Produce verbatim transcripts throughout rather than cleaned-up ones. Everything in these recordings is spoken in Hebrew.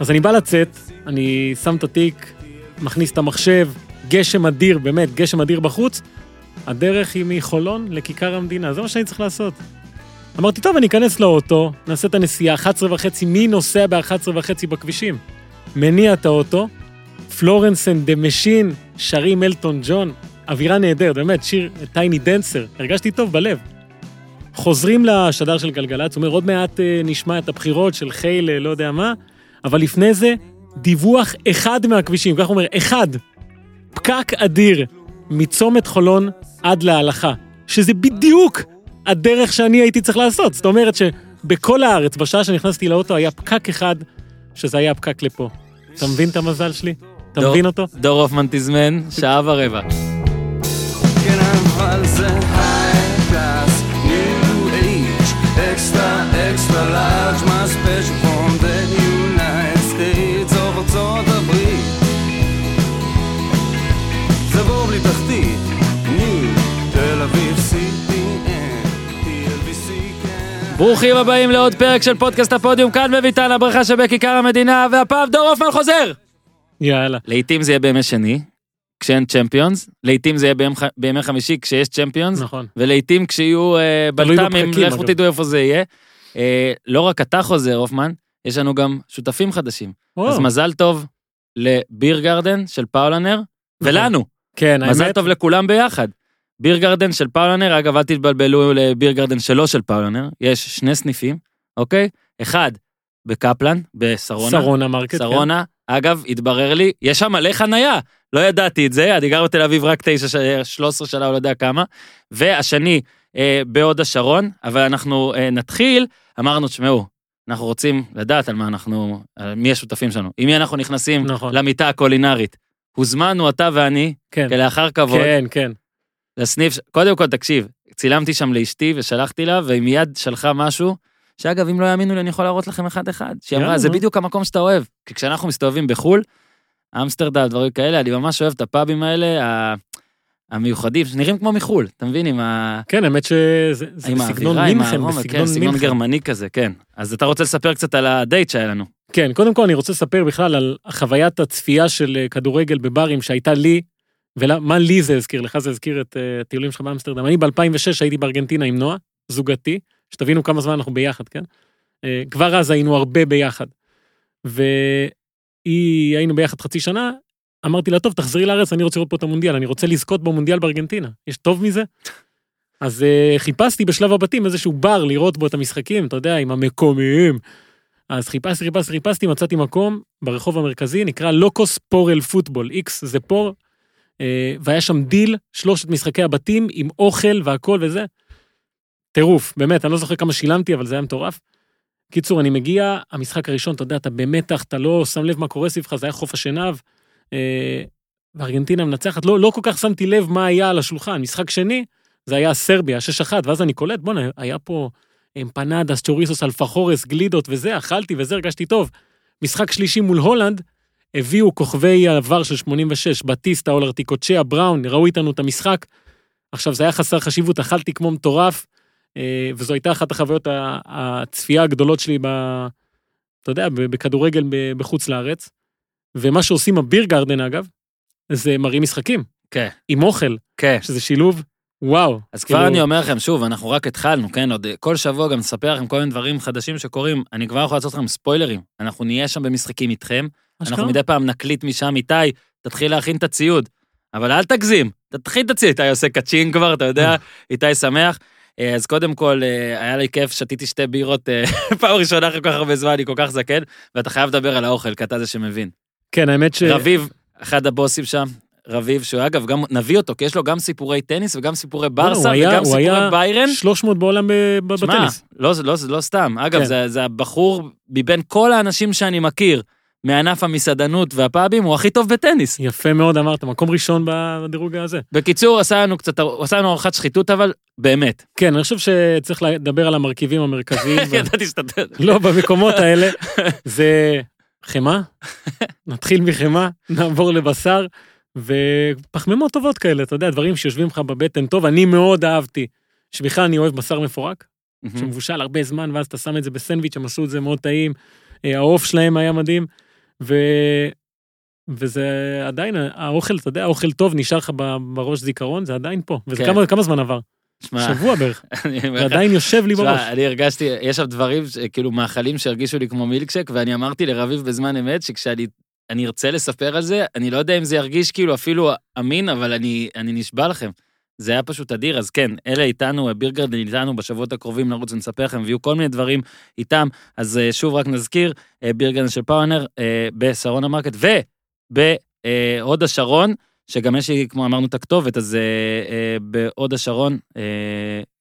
אז אני בא לצאת, אני שם את התיק, מכניס את המחשב, גשם אדיר, באמת, גשם אדיר בחוץ, הדרך היא מחולון לכיכר המדינה, זה מה שאני צריך לעשות. אמרתי, טוב, אני אכנס לאוטו, נעשה את הנסיעה, אחת עשרה וחצי, מי נוסע ב-אחת עשרה וחצי בכבישים? מניע את האוטו, פלורנס אנד דה משין, שרים אלטון ג'ון, אווירה נהדרת, באמת, שיר טייני דנסר, הרגשתי טוב בלב. חוזרים לשדר של גלגלץ, אומר, עוד מעט נשמע את הבחירות של חיל, לא יודע מה, אבל לפני זה, דיווח אחד מהכבישים, כך אומר, אחד, פקק אדיר, מצומת חולון עד להלכה, שזה בדיוק הדרך שאני הייתי צריך לעשות. זאת אומרת שבכל הארץ, בשעה שנכנסתי לאוטו, היה פקק אחד, שזה היה פקק לפה. אתה מבין את המזל שלי? אתה מבין אותו? דור הופמן תזמן, שעה ורבע. כן, אבל זה היי-קלאס, ניו אייג', אקסטרה, אקסטרה לארג', מה ספיישל פרום דה יונייטד סטייטס, ארצות הברית. זה בור בלי תחתית, ניו, תל אביב סיטי. ברוכים הבאים לעוד פרק של פודקאסט הפודיום, כאן בביתן, הברכה שבכיכר המדינה, והפעם דור הופמן חוזר! יאללה. לעתים זה יהיה בימי שני, כשאין צ'מפיונס, לעתים זה יהיה בימי חמישי, כשיש צ'מפיונס, נכון. ולעתים כשיהיו אה, בלטמים, לכו תדעו איפה זה יהיה. אה, לא רק אתה חוזר, הופמן, יש לנו גם שותפים חדשים. וואו. אז מזל טוב לביר גרדן של פאולנר, ולנו. כן, מזל האמת... טוב לכולם ביחד. ביר גרדן של פאולנר, אגב, אל תתבלבלו לביר גרדן שלו של פאולנר, יש שני סניפים, אוקיי? אחד, בקפלן, בסרונה. סרונה מרקט. סרונה, כן. אגב, התברר לי, יש שם מלא חנייה, לא ידעתי את זה, אני גר בתל אביב רק תשע, שלוש עשרה שנה, לא יודע כמה, והשני, אה, בעוד השרון, אבל אנחנו אה, נתחיל, אמרנו, תשמעו, אנחנו רוצים לדעת על מה אנחנו, על מי השותפים שלנו, עם מי אנחנו נכנסים נכון. למיטה הקולינרית. הוזמנו אתה ואני, כן. כלאחר כבוד. כן, כן. לסניף, קודם כל תקשיב, צילמתי שם לאשתי ושלחתי לה, והיא מיד שלחה משהו, שאגב, אם לא יאמינו לי, אני יכול להראות לכם אחד אחד, שהיא אמרה, זה בדיוק המקום שאתה אוהב, כי כשאנחנו מסתובבים בחול, אמסטרדם, דברים כאלה, אני ממש אוהב את הפאבים האלה, המיוחדים, שנראים כמו מחול, אתה מבין, עם ה... כן, האמת שזה בסגנון מינכן, בסגנון גרמני כזה, כן. אז אתה רוצה לספר קצת על הדייט שהיה לנו. כן, קודם כל אני רוצה לספר בכלל על חוויית הצפייה של כדורגל בברים שהייתה לי, ומה לי זה הזכיר? לך זה הזכיר את הטיולים שלך באמסטרדם. אני ב-אלפיים ושש הייתי בארגנטינה עם נועה, זוגתי, שתבינו כמה זמן אנחנו ביחד, כן? כבר אז היינו הרבה ביחד. והיינו ביחד חצי שנה, אמרתי לה, טוב, תחזרי לארץ, אני רוצה לראות פה את המונדיאל, אני רוצה לזכות במונדיאל בארגנטינה. יש טוב מזה? אז חיפשתי בשלב הבתים איזשהו בר לראות בו את המשחקים, אתה יודע, עם המקומיים. אז חיפשתי, חיפשתי, חיפשתי, מצאתי מקום ברחוב המרכזי, נקרא לוקוס פורל פוטבול. איקס זה פור, והיה שם דיל, שלושת משחקי הבתים, עם אוכל והכל וזה. טירוף, באמת, אני לא זוכר כמה שילמתי, אבל זה היה מטורף. קיצור, אני מגיע, המשחק הראשון, אתה יודע, אתה במתח, אתה לא שם לב מה קורה סביבך, זה היה חוף השנהב, וארגנטינה מנצחת, לא, לא כל כך שמתי לב מה היה על השולחן. משחק שני, זה היה סרביה, שש אחת, ואז אני קולט, בוא, היה פה אמפנדס, צ'וריסוס, אלפחורס, גלידות וזה, אכלתי וזה, הרגשתי טוב. משחק שלישי מול הולנד, הביאו כוכבי העבר של שמונים ושש, בטיסטה, אולרטיקוצ'יה, בראון, ראו איתנו את המשחק. עכשיו, זה היה חסר חשיבות, אכלתי כמו מטורף, וזו הייתה אחת החוויות הצפייה הגדולות שלי, ב, אתה יודע, בכדורגל בחוץ לארץ. ומה שעושים הביר גרדן, אגב, זה מראים משחקים. כן. עם אוכל. כן. שזה שילוב, וואו. אז כבר אני אומר לכם, שוב, אנחנו רק התחלנו, כן, עוד כל שבוע גם נספר לכם כל מיני דברים חדשים שקורים. אני כבר יכול לעשות לכם ספוילרים. אנחנו נהיה שם במשחקים איתכם. אנחנו מדי פעם נקליט משם, איתי, תתחיל להכין את הציוד, אבל אל תגזים, תתחיל את הציוד, איתי עושה קצ'ין כבר, אתה יודע, איתי שמח, אז קודם כל, היה לי כיף, שתיתי שתי בירות, פעם ראשונה אחרי כל כך הרבה זמן, אני כל כך זקן, ואתה חייב לדבר על האוכל, כי אתה זה שמבין. כן, האמת ש... רביב, אחד הבוסים שם, רביב, שהוא אגב, גם נביא אותו, כי יש לו גם סיפורי טניס, וגם סיפורי ברסה, וגם סיפורי ביירן. שלוש מאות בעולם בטניס. לא סתם, אגב, זה הבחור מבין כל האנשים שאני מכיר. מענף המסעדנות והפאבים, הוא הכי טוב בטניס. יפה מאוד, אמרת, מקום ראשון בדירוג הזה. בקיצור, עשה לנו קצת, עשה לנו ערכת שחיתות, אבל באמת. כן, אני חושב שצריך לדבר על המרכיבים המרכזיים. ידעתי שתתן. לא, במקומות האלה. זה חמה, נתחיל מחמה, נעבור לבשר, ופחמימות טובות כאלה, אתה יודע, דברים שיושבים לך בבטן טוב, אני מאוד אהבתי, שבכלל אני אוהב בשר מפורק, שמבושל הרבה זמן, ואז אתה שם את זה בסנדוויץ', הם עשו את זה מאוד טעים, העוף שלהם היה מדהים. ו... וזה עדיין, האוכל, אתה יודע, האוכל טוב נשאר לך בראש זיכרון, זה עדיין פה. וזה כמה, כמה זמן עבר? שבוע בערך. ועדיין יושב לי בראש. אני הרגשתי, יש שם דברים, כאילו מאכלים שהרגישו לי כמו מילקשק, ואני אמרתי לרביב בזמן אמת, שכשאני אני ארצה לספר על זה, אני לא יודע אם זה ירגיש כאילו אפילו אמין, אבל אני, אני נשבע לכם. זה היה פשוט אדיר, אז כן, אלה איתנו, בירגרד איתנו בשבועות הקרובים, נרוץ ונספר לכם, ויהיו כל מיני דברים איתם, אז שוב רק נזכיר, בירגרד של פאונר, בשרון המרקט, ובעוד השרון, שגם יש לי, כמו אמרנו, את הכתובת, אז בעוד השרון,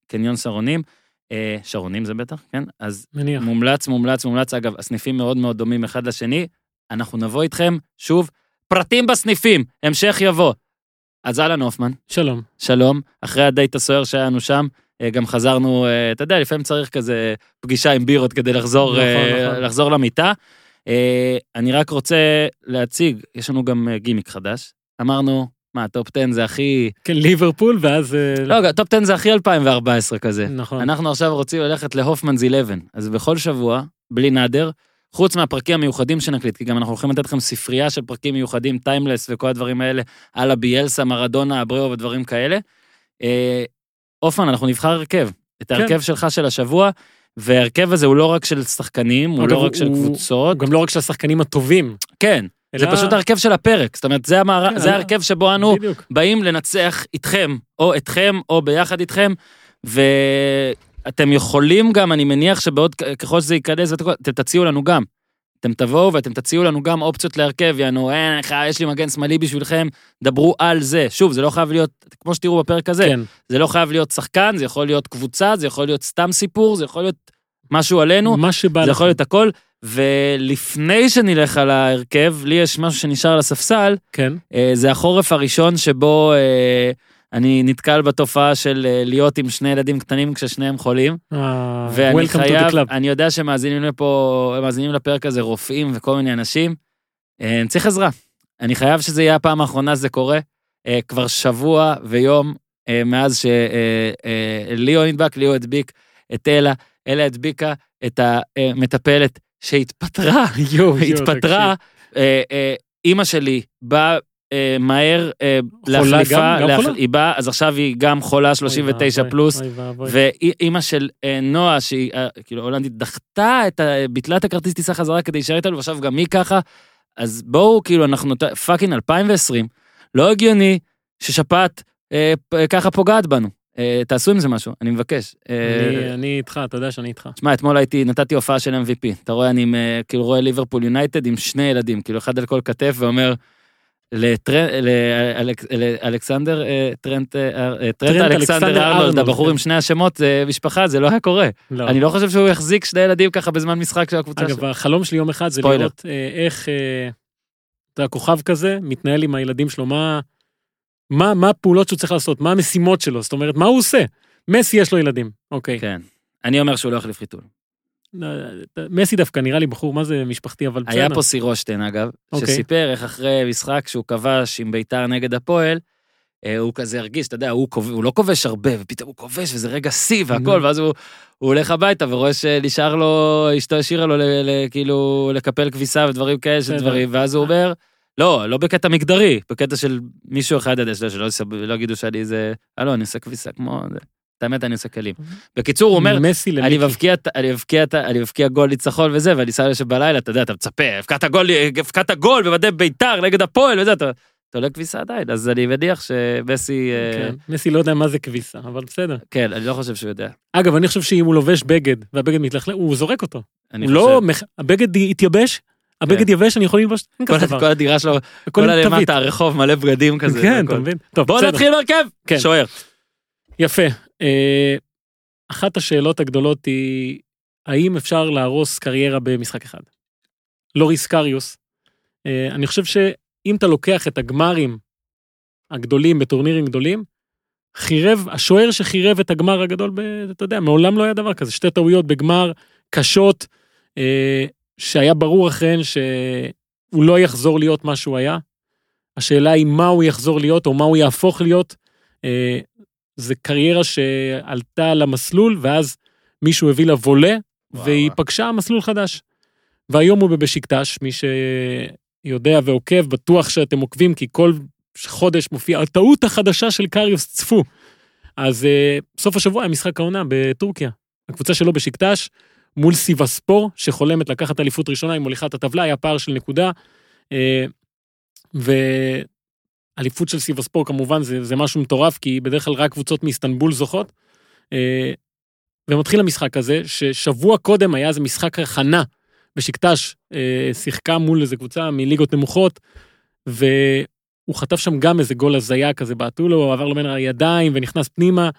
קניון שרונים, שרונים זה בטח, כן? אז מניח. מומלץ, מומלץ, מומלץ, אגב, הסניפים מאוד מאוד דומים אחד לשני, אנחנו נבוא איתכם, שוב, פרטים בסניפים, המשך יבוא. אז אלן הופמן. שלום. שלום. אחרי הדייט הסוער שהיינו שם, גם חזרנו, אתה יודע, לפעמים צריך כזה פגישה עם בירות כדי לחזור, נכון, נכון. לחזור למיטה. אני רק רוצה להציג, יש לנו גם גימיק חדש. אמרנו, מה, טופ עשר זה הכי... כן, ליברפול, ואז... לא, טופ עשר זה הכי אלפיים וארבע עשרה כזה. נכון. אנחנו עכשיו רוצים ללכת להופמנ's אחת עשרה, אז בכל שבוע, בלי נדר, חוץ מהפרקים המיוחדים שנקליט, כי גם אנחנו הולכים לתת לכם ספרייה של פרקים מיוחדים, טיימלס וכל הדברים האלה, על הביאלסה, מרדונה, אבריאו ודברים כאלה. אופן, אנחנו נבחר הרכב, את ההרכב שלך של השבוע, וההרכב הזה הוא לא רק של שחקנים, הוא לא רק של קבוצות. הוא גם לא רק של השחקנים הטובים. כן, זה פשוט הרכב של הפרק, זאת אומרת, זה הרכב שבו אנו באים לנצח איתכם, או אתכם, או ביחד איתכם, ו... אתם יכולים גם, אני מניח שבעוד, ככל שזה ייכנס, אתם תציעו לנו גם. אתם תבואו ואתם תציעו לנו גם אופציות להרכב, יענו, אין, יש לי מגן שמאלי בשבילכם, דברו על זה. שוב, זה לא חייב להיות, כמו שתראו בפרק הזה, כן. זה לא חייב להיות שחקן, זה יכול להיות קבוצה, זה יכול להיות סתם סיפור, זה יכול להיות משהו עלינו, מה שבא זה לכם. יכול להיות הכל, ולפני שנלך על ההרכב, לי יש משהו שנשאר על הספסל, כן. זה החורף הראשון שבו... אני נתקל בתופעה של להיות עם שני ילדים קטנים כששניהם חולים, ואני חייב, אני יודע שמאזינים לפה, מאזינים לפרק הזה רופאים וכל מיני אנשים, אני צריך עזרה. אני חייב שזה יהיה הפעם האחרונה שזה קורה, כבר שבוע ויום, מאז שליאו נדבק, ליאו הדביק את אלה, אלה הדביקה את המטפלת שהתפטרה, התפטרה, אמא שלי באה, מהר להחליפה, היא באה, אז עכשיו היא גם חולה שלושים ותשע פלוס, ואימא של נועה, שהיא כאילו הולנדית, דחתה את ביטלת הכרטיס טיסה חזרה כדי להישאר איתנו, ועכשיו גם היא ככה, אז בואו, כאילו אנחנו, פאקינג אלפיים ועשרים, לא הגיוני ששפעת ככה פוגעת בנו, תעשו עם זה משהו, אני מבקש. אני איתך, אתה יודע שאני איתך. שמע, אתמול הייתי, נתתי הופעה של אם וי פי, אתה רואה, אני כאילו רואה ליברפול יונייטד עם שני ילדים, כאילו אחד על כל כתף ואומר, לאלכסנדר טרנט אלכסנדר ארנולד, הבחור עם שני השמות משפחה, זה לא היה קורה. אני לא חושב שהוא יחזיק שני ילדים ככה בזמן משחק של הקבוצה. אגב, החלום שלי יום אחד זה לראות איך הכוכב כזה מתנהל עם הילדים שלו, מה הפעולות שהוא צריך לעשות, מה המשימות שלו, זאת אומרת, מה הוא עושה? מסי יש לו ילדים, אוקיי. כן, אני אומר שהוא לא יחליף חיתול. מסי דווקא נראה לי בחור, מה זה משפחתי, אבל... היה פה סירושטיין אגב, שסיפר איך אחרי משחק שהוא כבש עם ביתר נגד הפועל, הוא כזה הרגיש, אתה יודע, הוא לא כובש הרבה, ופתאום הוא כובש, וזה רגע סי והכל, ואז הוא הולך הביתה, ורואה שנשאר לו, אשתו השאירה לו כאילו לקפל כביסה ודברים כאלה של דברים, ואז הוא אומר, לא, לא בקטע מגדרי, בקטע של מישהו אחד עד שלא, שלא יגידו שאני איזה, אה לא, אני עושה כביסה כמו זה. האמת אני עושה כלים. בקיצור, הוא אומר, אני מבקיע, אני מבקיע, אני מבקיע גול לצחון וזה, ואני שם שבלילה, אתה יודע, אתה מצפה, הפקעת גול, הפקעת גול, במדי ביתר, נגד הפועל, וזה, אתה עולה כביסה עדיין, אז אני מניח שמסי... מסי לא יודע מה זה כביסה, אבל בסדר. כן, אני לא חושב שהוא יודע. אגב, אני חושב שאם הוא לובש בגד, והבגד מתלכלך, הוא זורק אותו. הבגד התייבש, הבגד יבש, אני יכול ללבוש כל הדירה שלו, כל הלמטה, הרחוב, מלא בגדים כזה. כן, אתה מבין. בוא נתחיל בהרכב. שוער. יפה. אחת השאלות הגדולות היא, האם אפשר להרוס קריירה במשחק אחד? לוריס קריוס, אני חושב שאם אתה לוקח את הגמרים הגדולים בטורנירים גדולים, חירב, השוער שחירב את הגמר הגדול, אתה יודע, מעולם לא היה דבר כזה, שתי טעויות בגמר קשות, שהיה ברור אחריהן שהוא לא יחזור להיות מה שהוא היה, השאלה היא מה הוא יחזור להיות או מה הוא יהפוך להיות, זה קריירה שעלתה למסלול, ואז מישהו הביא לה וולה, והיא פגשה מסלול חדש. והיום הוא בבשיקטש, מי שיודע ועוקב, בטוח שאתם עוקבים, כי כל חודש מופיע הטעות החדשה של קריוס צפו. אז סוף השבוע היה משחק העונה בטורקיה. הקבוצה שלו בשיקטש, מול סיבספור, שחולמת לקחת אליפות ראשונה, היא מוליכה את הטבלה, היה פער של נקודה, ואליפות של סיבספור כמובן זה, זה משהו מטורף, כי בדרך כלל רק קבוצות מאיסטנבול זוכות, ומתחיל המשחק הזה, ששבוע קודם היה זה משחק הכנה, בשיקטש שיחקה מול איזה קבוצה מליגות נמוכות, והוא חטף שם גם איזה גול הזיה כזה, בעטו לו, עבר לו מן הידיים ונכנס פנימה,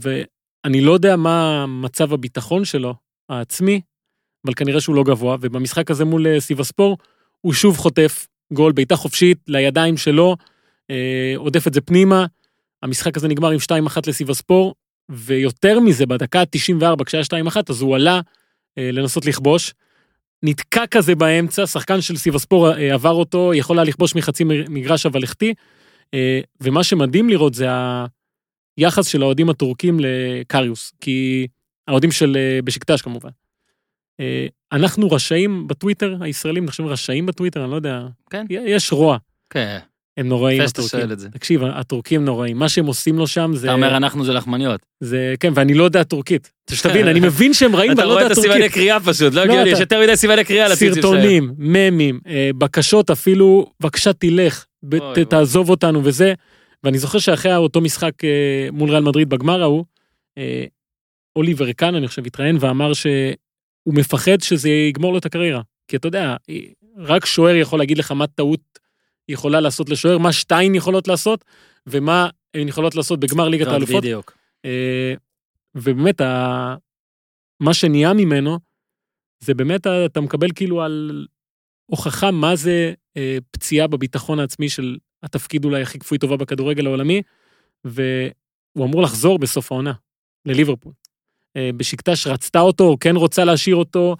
ואני לא יודע מה מצב הביטחון שלו העצמי, אבל כנראה שהוא לא גבוה, ובמשחק הזה מול סיבספור, הוא שוב חוטף גול בעיטה חופשית לידיים שלו, עודף את זה פנימה, המשחק הזה נגמר עם שתיים אחת לסיבספור, ויותר מזה בדקה תשעים וארבע כשהיה שתיים אחת, אז הוא עלה לנסות לכבוש, נתקע כזה באמצע, שחקן של סיבספור עבר אותו, יכול היה לכבוש מחצי מגרש אבל החטיא, ומה שמדהים לראות זה היחס של האוהדים הטורקים לקריוס, כי האוהדים של בשיקטש כמובן. אנחנו רשאים בטוויטר, הישראלים נחשבים רשאים בטוויטר, אני לא יודע, כן? יש רוע. כן. הם נוראים הטורקים. תקשיב, הטורקים נוראים. מה שהם עושים לו שם זה... אתה אומר, אנחנו זה לחמניות. זה, כן, ואני לא יודע טורקית. תשתבין, אני מבין שהם רעים, ואני לא יודע טורקית. אתה רואה את הסימני קריאה פשוט, לא הגיע לי, יש יותר מדי סימני קריאה לציצים שלהם. סרטונים, ממים, בקשות אפילו, בבקשה תלך, תעזוב אותנו וזה, ואני זוכר שאחרי אותו משחק מול ריאל מדריד בגמר ההוא, אוליבר קאן, אני חושב, התראיין ואמר שהוא מפחד שזה יגמור לו את הקריירה. כי אתה יודע, רק שוער יכול להגיד לך מה טעות יכולה לעשות לשוער, מה שתיים יכולות לעשות, ומה הן יכולות לעשות בגמר ליגת האלופות. ובאמת, מה שנהיה ממנו, זה באמת, אתה מקבל כאילו על הוכחה מה זה פציעה בביטחון העצמי של התפקיד אולי הכי כפוי טובה בכדורגל העולמי, והוא אמור לחזור בסוף העונה, לליברפול. בשיקטש רצתה אותו, או כן רוצה להשאיר אותו,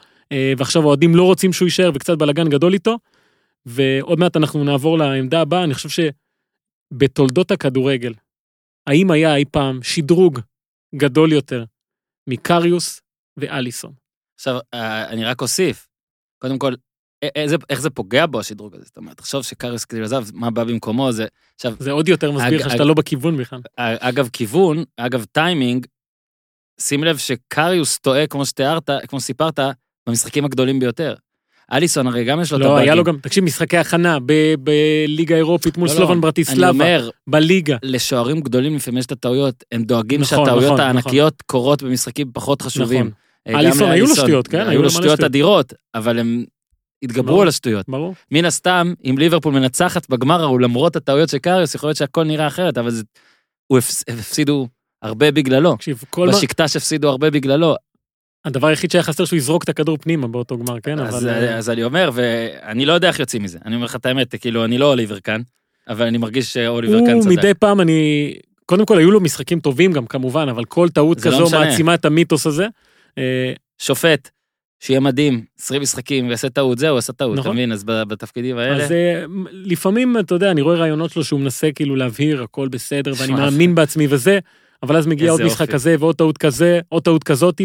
ועכשיו האוהדים לא רוצים שהוא יישאר, וקצת בלגן גדול איתו, ועוד מעט אנחנו נעבור לעמדה הבאה, אני חושב שבתולדות הכדורגל, האם היה אי פעם שדרוג גדול יותר מקריוס ואליסון? עכשיו, אני רק אוסיף, קודם כל, איך זה פוגע בו השדרוג הזה? זאת אומרת, חשוב שקריוס כדי לזב, מה בא במקומו, זה... זה עוד יותר מסביר לך שאתה לא בכיוון בכלל. אגב, כיוון, אגב, טיימינג, שים לב שקריוס טועה, כמו שתיארת, כמו שסיפרת, במשחקים הגדולים ביותר. אליסון, הרי גם יש לו... לא, היה לו גם, תקשיב, משחקי הכנה, בליגה האירופית, מול סלובן ברטיסלאבה, בליגה. לשוערים גדולים לפעמים יש את הטעויות, הם דואגים שהטעויות הענקיות קורות במשחקים פחות חשובים. אליסון, היו לו שטויות, כן? היו לו שטויות אדירות, אבל הם התגברו על השטויות. מן הסתם, אם ליברפול מנצחת בגמר, הוא למרות הטעויות של קריוס, יכול להיות שהכל נראה אחרת, אבל הוא הפסידו הרבה בגללו. בשיקטש הפסידו הרבה בגללו. הדבר היחיד שהיה חסר שהוא יזרוק את הכדור פנימה באותו גמר, כן? אז, אבל... אז אני אומר, ואני לא יודע איך יוצאים מזה. אני אומר לך את האמת, כאילו, אני לא אוליבר קאן, אבל אני מרגיש שאוליבר קאן צדק. מדי פעם אני... קודם כל, היו לו משחקים טובים גם, כמובן, אבל כל טעות כזו לא מעצימה את המיתוס הזה. שופט, שיהיה מדהים, עשרים משחקים, ועשה טעות, זהו, עשה טעות, נכון? תבין, אז בתפקידים האלה... אז לפעמים, אתה יודע, אני רואה רעיונות שלו שהוא מנסה כאילו להבהיר, הכל בסדר, ואני מאמין בעצמי וזה, אבל אז מגיע עוד משחק כזה, ועוד טעות כזה, עוד טעות כזאת,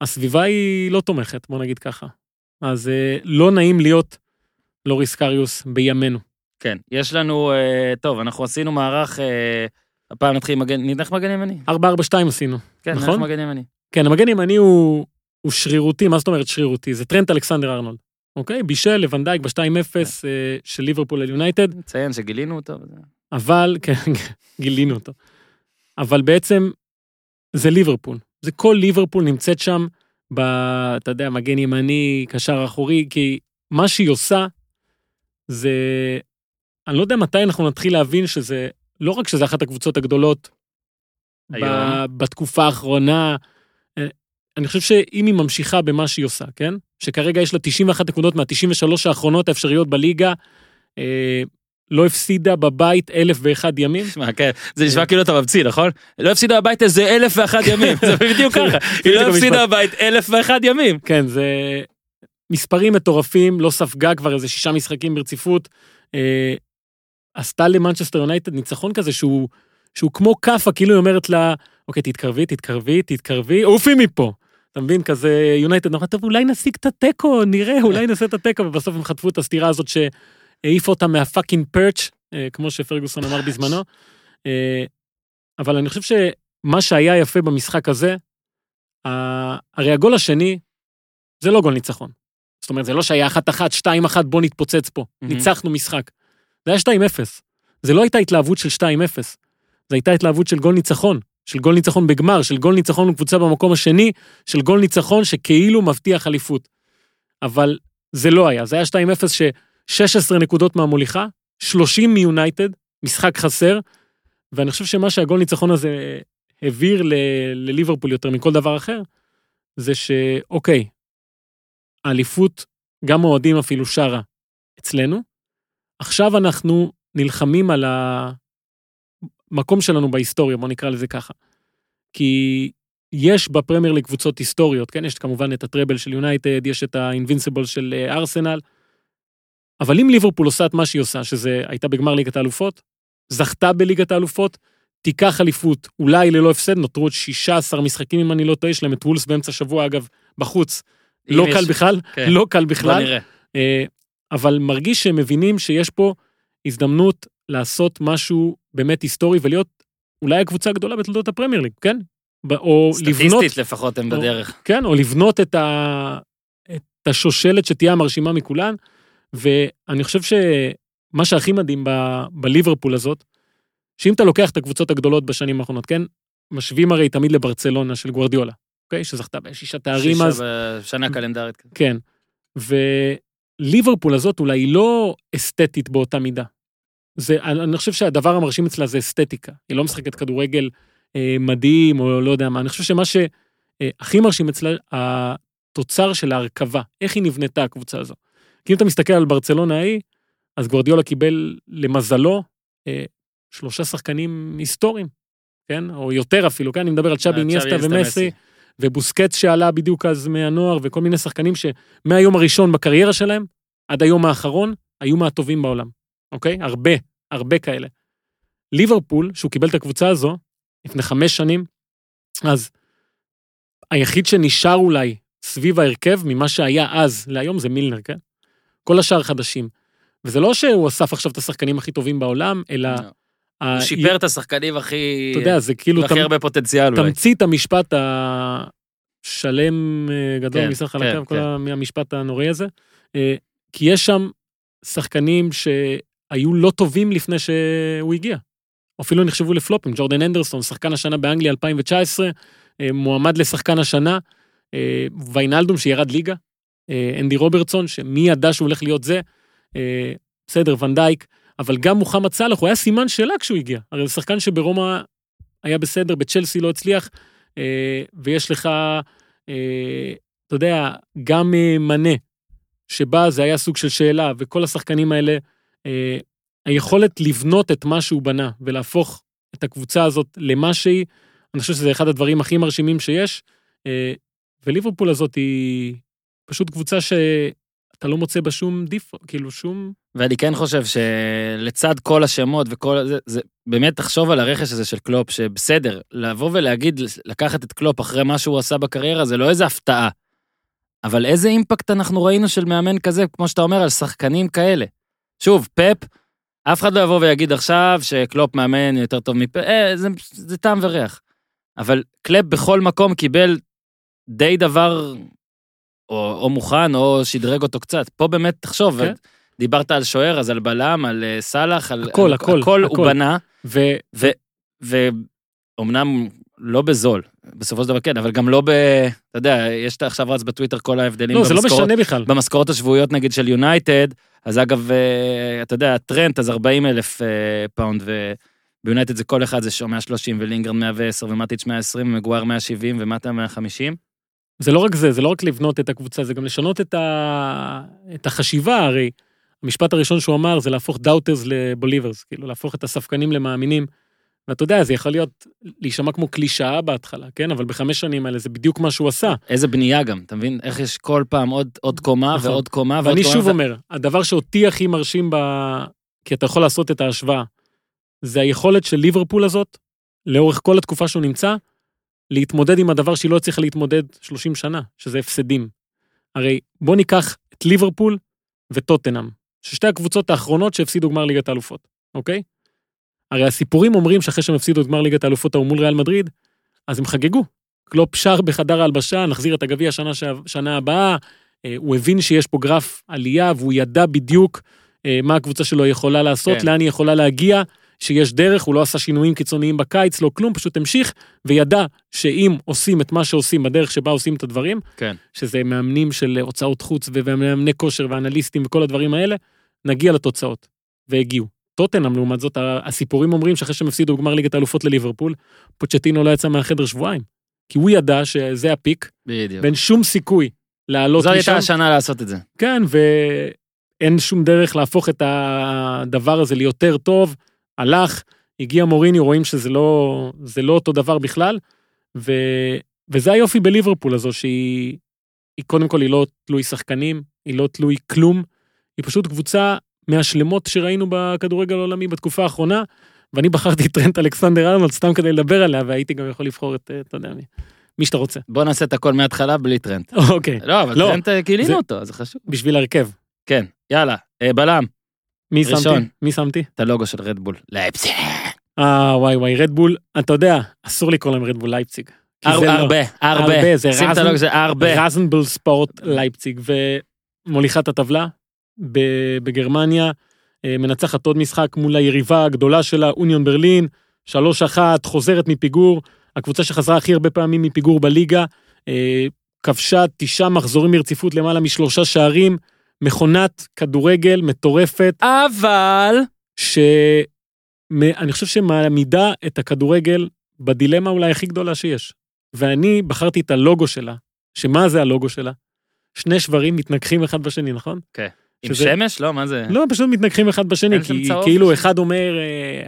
והסביבה היא לא תומכת, בוא נגיד ככה. אז לא נעים להיות לוריס קריוס בימינו. כן, יש לנו, טוב, אנחנו עשינו מערך, הפעם נתחיל, נדנך מגן ימני. ארבע ארבע שתיים עשינו, נכון? כן, נדנך מגן ימני. כן, המגן ימני הוא שרירותי, מה זאת אומרת שרירותי? זה טרנט אלכסנדר ארנולד. אוקיי? בישל לוונדייק ב-שתיים אפס של ליברפול אל יונייטד. נציין שגילינו אותו. אבל, כן, גילינו אותו. אבל בעצם זה ליברפול. זה כל ליברפול נמצאת שם, ב, אתה יודע, מגן ימני, קשר אחורי, כי מה שהיא עושה, זה, אני לא יודע מתי אנחנו נתחיל להבין שזה, לא רק שזה אחת הקבוצות הגדולות, ב, בתקופה האחרונה, אני חושב שאם היא ממשיכה במה שהיא עושה, כן? שכרגע יש לה תשעים ואחת נקודות מה-תשעים ושלוש האחרונות האפשריות בליגה, לא הפסידה בבית אלף ואחד ימים. שמע, כן, זה נשמע כאילו אתה ממציא, נכון? לא הפסידה בבית איזה אלף ואחד ימים, זה בדיוק ככה. היא לא הפסידה בבית אלף ואחד ימים. כן, זה מספרים מטורפים, לא ספגה כבר איזה שישה משחקים ברציפות, עשתה למנצ'סטר יונייטד ניצחון כזה, שהוא כמו קפה, כאילו היא אומרת לה, אוקיי, תתקרבי, תתקרבי, תתקרבי, עופי מפה. אתה מבין, כזה יונייטד, נכון, טוב, אולי נשיג את הטקו, נראה, אולי נעשה את הטקו, ובסוף הם חטפו את הסתירה הזאת שהעיף אותה מהפאקינג פרץ', כמו שפרגוסון אמר בזמנו. אבל אני חושב שמה שהיה יפה במשחק הזה, הרי הגול השני, זה לא גול ניצחון. זאת אומרת, זה לא שהיה אחת אחת, שתיים אחת, בוא נתפוצץ פה. ניצחנו משחק. זה היה שתיים אפס. זה לא הייתה התלהבות של שתיים אפס. זה הייתה התלהבות של גול ניצחון. של גול ניצחון בגמר, של גול ניצחון לקבוצה במקום השני, של גול ניצחון שכאילו מבטיח חליפות. אבל זה לא היה. זה היה שתיים אפס ש-שש עשרה נקודות מהמוליכה, שלושים מיונייטד, משחק חסר, ואני חושב שמה שהגול ניצחון הזה העביר לליברפול יותר מכל דבר אחר, זה שאוקיי, האליפות, גם אוהדים אפילו שרה אצלנו, עכשיו אנחנו נלחמים על ה... מקום שלנו בהיסטוריה, בוא נקרא לזה ככה. כי יש בפרמייר ליג קבוצות היסטוריות, כן? יש כמובן את הטראבל של יונייטד, יש את האינבינסיבל של ארסנל, אבל אם ליברפול עושה את מה שהיא עושה, שזה הייתה בגמר ליגת האלופות, זכתה בליגת האלופות, תיקח אליפות, אולי ללא הפסד, נותרו עוד שישה עשר משחקים, אם אני לא טועה, יש להם את וולס באמצע שבוע, אגב, בחוץ. לא קל בכלל, לא קל בכלל. אבל מרגיש שהם מבינים שיש פה הזדמנות לעשות משהו באמת היסטורי, ולהיות אולי הקבוצה הגדולה בתולדות הפרמייר ליג, כן? או סטטיסטית לבנות... סטטיסטית לפחות הם או, בדרך. כן, או לבנות את, ה, את השושלת שתהיה המרשימה מכולן, ואני חושב שמה שהכי מדהים ב, בליברפול הזאת, שאם אתה לוקח את הקבוצות הגדולות בשנים האחרונות, כן? משווים הרי תמיד לברצלונה של גוארדיולה, אוקיי? שזכתה בשישה תארים שישה אז. שישה בשנה קלנדרית. כן. כן. וליברפול הזאת אולי היא לא אסתטית באותה מידה. זה, אני חושב שהדבר המרשים אצלה זה אסתטיקה. היא לא משחקת כדורגל אה, מדהים, או לא יודע מה. אני חושב שמה שהכי מרשים אצלה, התוצר של ההרכבה, איך היא נבנתה הקבוצה הזו. כי אם אתה מסתכל על ברצלונה ההיא, אז גוארדיולה קיבל למזלו אה, שלושה שחקנים היסטוריים, כן? או יותר אפילו, כן? אני מדבר על צ'אבי, איניאסטה ומסי, ובוסקץ שעלה בדיוק אז מהנוער, וכל מיני שחקנים שמהיום הראשון בקריירה שלהם, עד היום האחרון, היו מהטובים בעולם. אוקיי? הרבה, הרבה כאלה. ליברפול, שהוא קיבל את הקבוצה הזו, לפני חמש שנים, אז היחיד שנשאר אולי סביב ההרכב, ממה שהיה אז להיום, זה מילנר, כן? כל השאר חדשים. וזה לא שהוא אסף עכשיו את השחקנים הכי טובים בעולם, אלא... הוא שיפר את השחקנים הכי... אתה יודע, זה כאילו... הכי הרבה פוטנציאל אולי. תמצית המשפט השלם גדול מסך חלקיו, כל המשפט הנוראי הזה, כי יש שם שחקנים ש... היו לא טובים לפני שהוא הגיע. אפילו נחשבו לפלופים, ג'ורדן אנדרסון, שחקן השנה באנגליה אלפיים ותשע עשרה, מועמד לשחקן השנה, ויינלדום שירד ליגה, אנדי רוברטסון, שמי ידע שהוא הולך להיות זה, בסדר, ונדייק, אבל גם מוחמד סלאח, הוא היה סימן שאלה כשהוא הגיע, הרי זה שחקן שברומא היה בסדר, בצ'לסי לא הצליח, ויש לך, אתה יודע, גם מנה, שבה זה היה סוג של שאלה, וכל השחקנים האלה, Uh, היכולת לבנות את מה שהוא בנה, ולהפוך את הקבוצה הזאת למה שהיא, אני חושב שזה אחד הדברים הכי מרשימים שיש, uh, וליברפול הזאת היא פשוט קבוצה שאתה לא מוצא בה שום דיפ, כאילו שום... ואני כן חושב שלצד כל השמות וכל... זה, זה, באמת תחשוב על הרכש הזה של קלופ, שבסדר, לבוא ולהגיד, לקחת את קלופ אחרי מה שהוא עשה בקריירה, זה לא איזה הפתעה, אבל איזה אימפקט אנחנו ראינו של מאמן כזה, כמו שאתה אומר, על שחקנים כאלה. שוב, פאפ, אף אחד לא יבוא ויגיד עכשיו שקלופ מאמן יותר טוב מפאפ, אה, זה, זה טעם וריח. אבל קלופ בכל מקום קיבל די דבר, או, או מוכן, או שדרג אותו קצת. פה באמת, תחשוב, okay. דיברת על שוער, אז על בלם, על סלח, על... הכל, על, הכל, הכל. הוא הכל. בנה, ו... ו... ו... אומנם לא בזול, בסופו של דבר כן, אבל גם לא ב... אתה יודע, יש עכשיו רץ בטוויטר כל ההבדלים לא, במשכורות... לא, זה לא משנה בכלל. במשכורות השבועיות, נגיד, של יונייטד, אז אגב, אתה יודע, הטרנט, אז ארבעים אלף פאונד, וביונייטד זה כל אחד, זה מאה ושלושים, ולינגרד מאה ועשר, ומטיץ' מאה ועשרים, ומגואר מאה ושבעים, ומטה מאה וחמישים. זה לא רק זה, זה לא רק לבנות את הקבוצה, זה גם לשנות את, ה... את החשיבה, הרי המשפט הראשון שהוא אמר, זה להפוך דאוטרס לבוליברס, כאילו, להפוך את הספקנים למאמינים, ואתה יודע, זה יכול להיות, להישמע כמו קלישאה בהתחלה, כן? אבל בחמש שנים האלה, זה בדיוק מה שהוא עשה. איזה בנייה גם, אתה מבין? איך יש כל פעם עוד, עוד קומה נכון. ועוד קומה ועוד קומה. ואני שוב זה... אומר, הדבר שאותי הכי מרשים, ב... כי אתה יכול לעשות את ההשוואה, זה היכולת של ליברפול הזאת, לאורך כל התקופה שהוא נמצא, להתמודד עם הדבר שהיא לא צריכה להתמודד שלושים שנה, שזה הפסדים. הרי בוא ניקח את ליברפול וטוטנהאם, ששתי הקבוצות האחרונות שהפסידו גמר ליגת האלופות, אוקיי? הרי הסיפורים אומרים שאחרי שהם הפסידו את גמר ליגת האלופות או מול ריאל מדריד, אז הם חגגו. קלופ שר בחדר ההלבשה, נחזיר את הגביע שנה, שנה הבאה, הוא הבין שיש פה גרף עלייה, והוא ידע בדיוק מה הקבוצה שלו יכולה לעשות, כן. לאן היא יכולה להגיע, שיש דרך, הוא לא עשה שינויים קיצוניים בקיץ, לא כלום, פשוט המשיך, וידע שאם עושים את מה שעושים, בדרך שבה עושים את הדברים, כן. שזה מאמנים של הוצאות חוץ, ומאמני כושר, ואנליסטים, וכל הדברים האלה, נגיע לתוצאות, והגיעו. טוטנהאם, לעומת זאת, הסיפורים אומרים שאחרי שהם הפסידו בגמר ליגת האלופות לליברפול, פוצ'טינו לא יצא מהחדר שבועיים, כי הוא ידע שזה הפיק, בדיוק. בין שום סיכוי לעלות זו הייתה השנה לעשות את זה. כן, ואין שום דרך להפוך את הדבר הזה ליותר טוב, הלך, הגיע מוריני, רואים שזה לא, זה לא אותו דבר בכלל, ו, וזה היופי בליברפול הזו, שהיא, היא קודם כל, היא לא תלוי שחקנים, היא לא תלוי כלום, היא פשוט קבוצה מהשלמות שראינו בכדורגל העולמי בתקופה האחרונה, ואני בחרתי את טרנט אלכסנדר ארנולד, סתם כדי לדבר עליה, והייתי גם יכול לבחור את, אתה יודע מי, מי שאתה רוצה. בוא נעשה את הכל מההתחלה בלי טרנט. אוקיי. לא, אבל לא, טרנט קילינו אותו, זה חשוב. בשביל הרכב. כן, יאללה, בלם. מי שמתי? מי שמתי? את הלוגו של רדבול. לייפציג. אה, וואי וואי, רדבול, אתה יודע, אסור לקרוא להם רדבול לייפציג. הרבה, הרבה. שים את הלוגו זה הרבה. רזנבול ספורט לייפציג, ומוליכת הטבלה בגרמניה, מנצחת עוד משחק מול היריבה הגדולה שלה, אוניון ברלין, שלוש אחת, חוזרת מפיגור, הקבוצה שחזרה הכי הרבה פעמים מפיגור בליגה, כבשה תשעה מחזורים מרציפות למעלה משלושה שערים, מכונת כדורגל מטורפת, אבל שאני חושב שמעמידה את הכדורגל בדילמה אולי הכי גדולה שיש, ואני בחרתי את הלוגו שלה, שמה זה הלוגו שלה? שני שברים מתנגחים אחד בשני, נכון? כן. עם שמש? לא, מה זה? לא, פשוט מתנגחים אחד בשני, כי כאילו אחד אומר,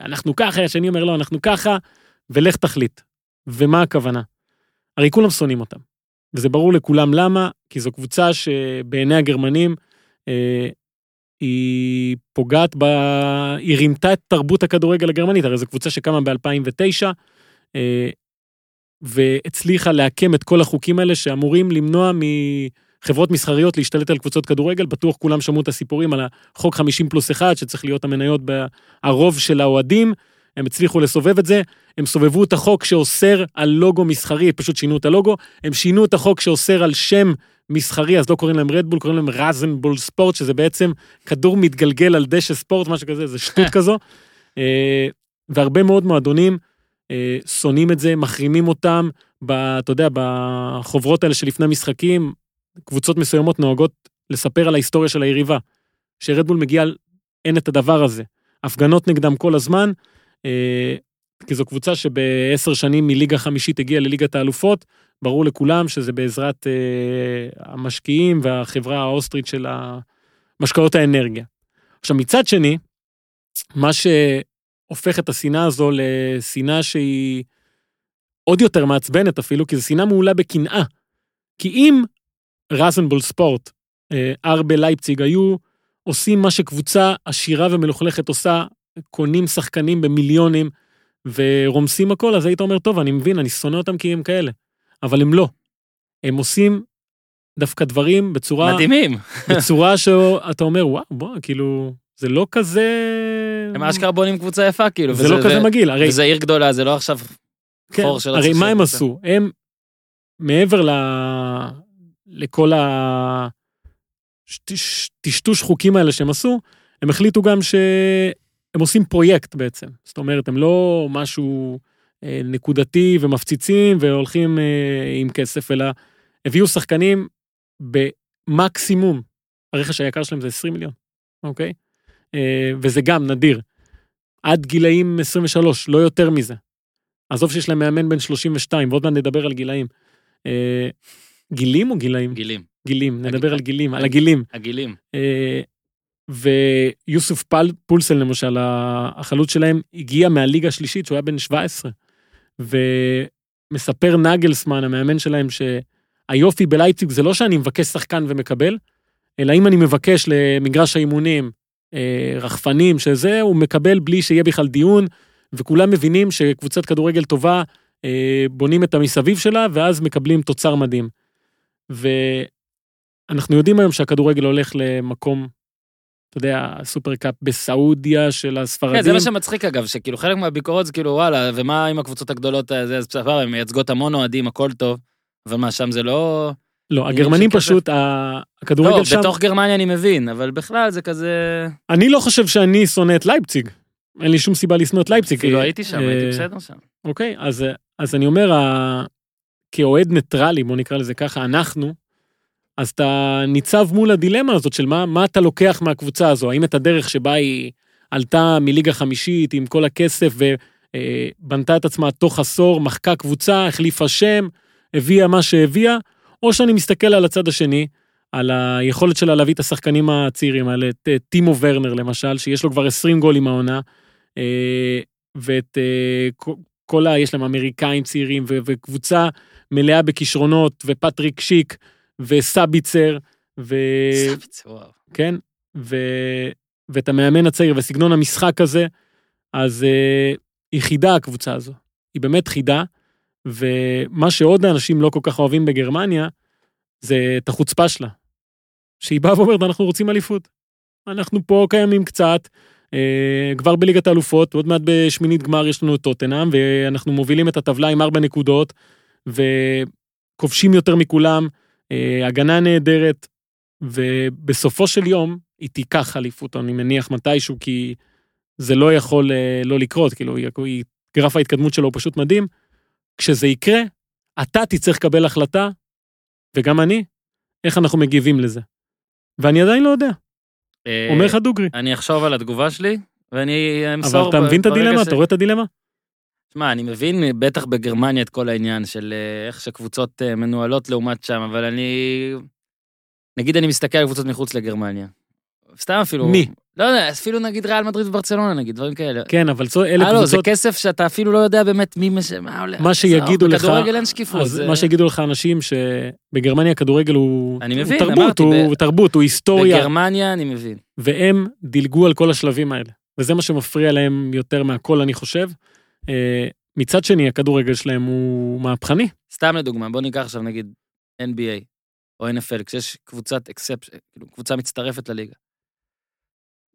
אנחנו ככה, השני אומר, לא, אנחנו ככה, ולך תחליט. ומה הכוונה? הרי כולם שונאים אותם. וזה ברור לכולם למה, כי זו קבוצה שבעיני הגרמנים, אה, היא פוגעת ב... היא רימתה את תרבות הכדורגל הגרמנית, הרי זו קבוצה שקמה ב-אלפיים ותשע, אה, והצליחה להקם את כל החוקים האלה, שאמורים למנוע מ... חברות מסחריות להשתלט על קבוצות כדורגל, בטוח כולם שמעו את הסיפורים על החוק חמישים פלוס אחד, שצריך להיות המניות ברוב של האוהדים, הם הצליחו לסובב את זה, הם סובבו את החוק שאוסר על לוגו מסחרי, פשוט שינו את הלוגו, הם שינו את החוק שאוסר על שם מסחרי, אז לא קוראים להם רדבול, קוראים להם רזנבול ספורט, שזה בעצם כדור מתגלגל על דשא ספורט, משהו כזה, זה שטות כזו, והרבה מאוד מועדונים, שונאים את זה, מחרימים אותם, אתה יודע, בחוברות האלה שלפני משחקים, קבוצות מסוימות נוהגות לספר על ההיסטוריה של היריבה, שרדבול מגיע אין את הדבר הזה, הפגנות נגדם כל הזמן, אה, כי זו קבוצה שבעשר שנים מליגה חמישית הגיעה לליגת האלופות, ברור לכולם שזה בעזרת אה, המשקיעים והחברה האוסטרית של המשקעות האנרגיה. עכשיו מצד שני, מה שהופך את הסינה הזו לסינה שהיא עוד יותר מעצבנת אפילו, כי זו סינה מעולה בקנאה, כי אם רזנבול ספורט, ארבי לייפציג, היו עושים מה שקבוצה עשירה ומלוכלכת עושה, קונים שחקנים במיליונים, ורומסים הכל, אז היית אומר, טוב, אני מבין, אני שונא אותם כי הם כאלה. אבל הם לא. הם עושים דווקא דברים בצורה... מדהימים. בצורה שאתה אומר, וואו, בוא, כאילו, זה לא כזה... הם אשכרה בונים קבוצה יפה, כאילו. זה לא כזה מגעיל. וזה עיר גדולה, זה לא עכשיו חור של... הרי מה הם עשו? הם, מעבר ל... לכל הטשטוש חוקים האלה שהם עשו, הם החליטו גם שהם עושים פרויקט בעצם. זאת אומרת, הם לא משהו נקודתי ומפציצים והולכים עם כסף, אלא הביאו שחקנים במקסימום. הרכש היקר שלהם זה עשרים מיליון, אוקיי? וזה גם נדיר. עד גילאים עשרים ושלוש, לא יותר מזה. עזוב שיש להם מאמן בין שלושים ושתיים, ועוד מעט נדבר על גילאים. גילים או גילאים? גילים. גילים, נדבר על גילים, על הגילים. הגילים. ויוסוף פולסל, למשל, החלוץ שלהם, הגיע מהליגה השלישית, שהוא היה בן שבע עשרה, ומספר נגלסמן, המאמן שלהם, שהיופי בלייפציג, זה לא שאני מבקש שחקן ומקבל, אלא אם אני מבקש למגרש האימונים, רחפנים, שזה, הוא מקבל בלי שיהיה בכלל דיון, וכולם מבינים שקבוצת כדורגל טובה, בונים את המסביב שלה, ואז מקבלים תוצר מדהים. ואנחנו יודעים היום שהכדורגל הולך למקום, אתה יודע, הסופר קאפ בסעודיה של הספרדים. זה מה שמצחיק אגב, שכאילו חלק מהביקורות זה כאילו וואלה, ומה עם הקבוצות הגדולות, אז בסדר, הם מייצגות המון אוהדים, הכל טוב, ומה שם זה לא... לא, הגרמנים פשוט, הכדורגל שם... לא, בתוך גרמניה אני מבין, אבל בכלל זה כזה... אני לא חושב שאני שונא את לייפציג. אין לי שום סיבה לשנוא את לייפציג. כאילו הייתי שם, הייתי בסדר שם. אוקיי, אז אני אומר, כאוהד ניטרלי, בוא נקרא לזה ככה, אנחנו, אז אתה ניצב מול הדילמה הזאת של מה אתה לוקח מהקבוצה הזו, האם את הדרך שבה היא עלתה מליגה חמישית עם כל הכסף, ובנתה את עצמה תוך עשור, מחקה קבוצה, החליפה שם, הביאה מה שהביאה, או שאני מסתכל על הצד השני, על היכולת שלה להביא את השחקנים הצעירים, על את טימו ורנר למשל, שיש לו כבר עשרים גולים העונה, ואת כל ה... יש להם אמריקאים צעירים, וקבוצה מלאה בכישרונות, ופטריק שיק, וסאביצר, ו... סאביצר, וואו. כן, ו... ואת המאמן הצעיר, וסגנון המשחק הזה, אז היא חידה הקבוצה הזו, היא באמת חידה, ומה שעוד האנשים לא כל כך אוהבים בגרמניה, זה את החוצפה שלה. שהיא באה ואומרת, אנחנו רוצים אליפות. אנחנו פה קיימים קצת, אה, כבר בליגת האלופות, עוד מעט בשמינית גמר יש לנו את טוטנהאם, ואנחנו מובילים את הטבלה עם ארבע נקודות, וכובשים יותר מכולם, אה, הגנה נהדרת, ובסופו של יום, היא תיקח אליפות, אני מניח מתישהו, כי זה לא יכול אה, לא לקרות, כאילו, היא, גרף ההתקדמות שלו הוא פשוט מדהים, כשזה יקרה, אתה תצטרך לקבל החלטה, וגם אני, איך אנחנו מגיבים לזה. ואני עדיין לא יודע. אומר לך דוגרי. אני אחשוב על התגובה שלי, ואני אמסור... אבל אתה מבין את הדילמה? אתה רואה את הדילמה? תשמע, אני מבין בטח בגרמניה את כל העניין של איך שקבוצות מנוהלות לעומת שם, אבל אני... נגיד אני מסתכל על קבוצות מחוץ לגרמניה. סתם אפילו... מי? לא יודע, אפילו נגיד ריאל מדריד וברצלונה, נגיד, דברים כאלה. כן, אבל אלה קבוצות... זה כסף שאתה אפילו לא יודע באמת מי... מה שיגידו לך... בכדורגל אין שקיפות. מה שיגידו לך אנשים שבגרמניה הכדורגל הוא תרבות, הוא תרבות, הוא היסטוריה. בגרמניה אני מבין. והם דילגו על כל השלבים האלה. וזה מה שמפריע להם יותר מהכל, אני חושב. מצד שני, הכדורגל שלהם הוא מהפכני. סתם לדוגמה, בוא ניקח עכשיו נגיד אן בי איי או אן אף אל, כשיש קבוצת אקספשן, קבוצה מצטרפת לליגה.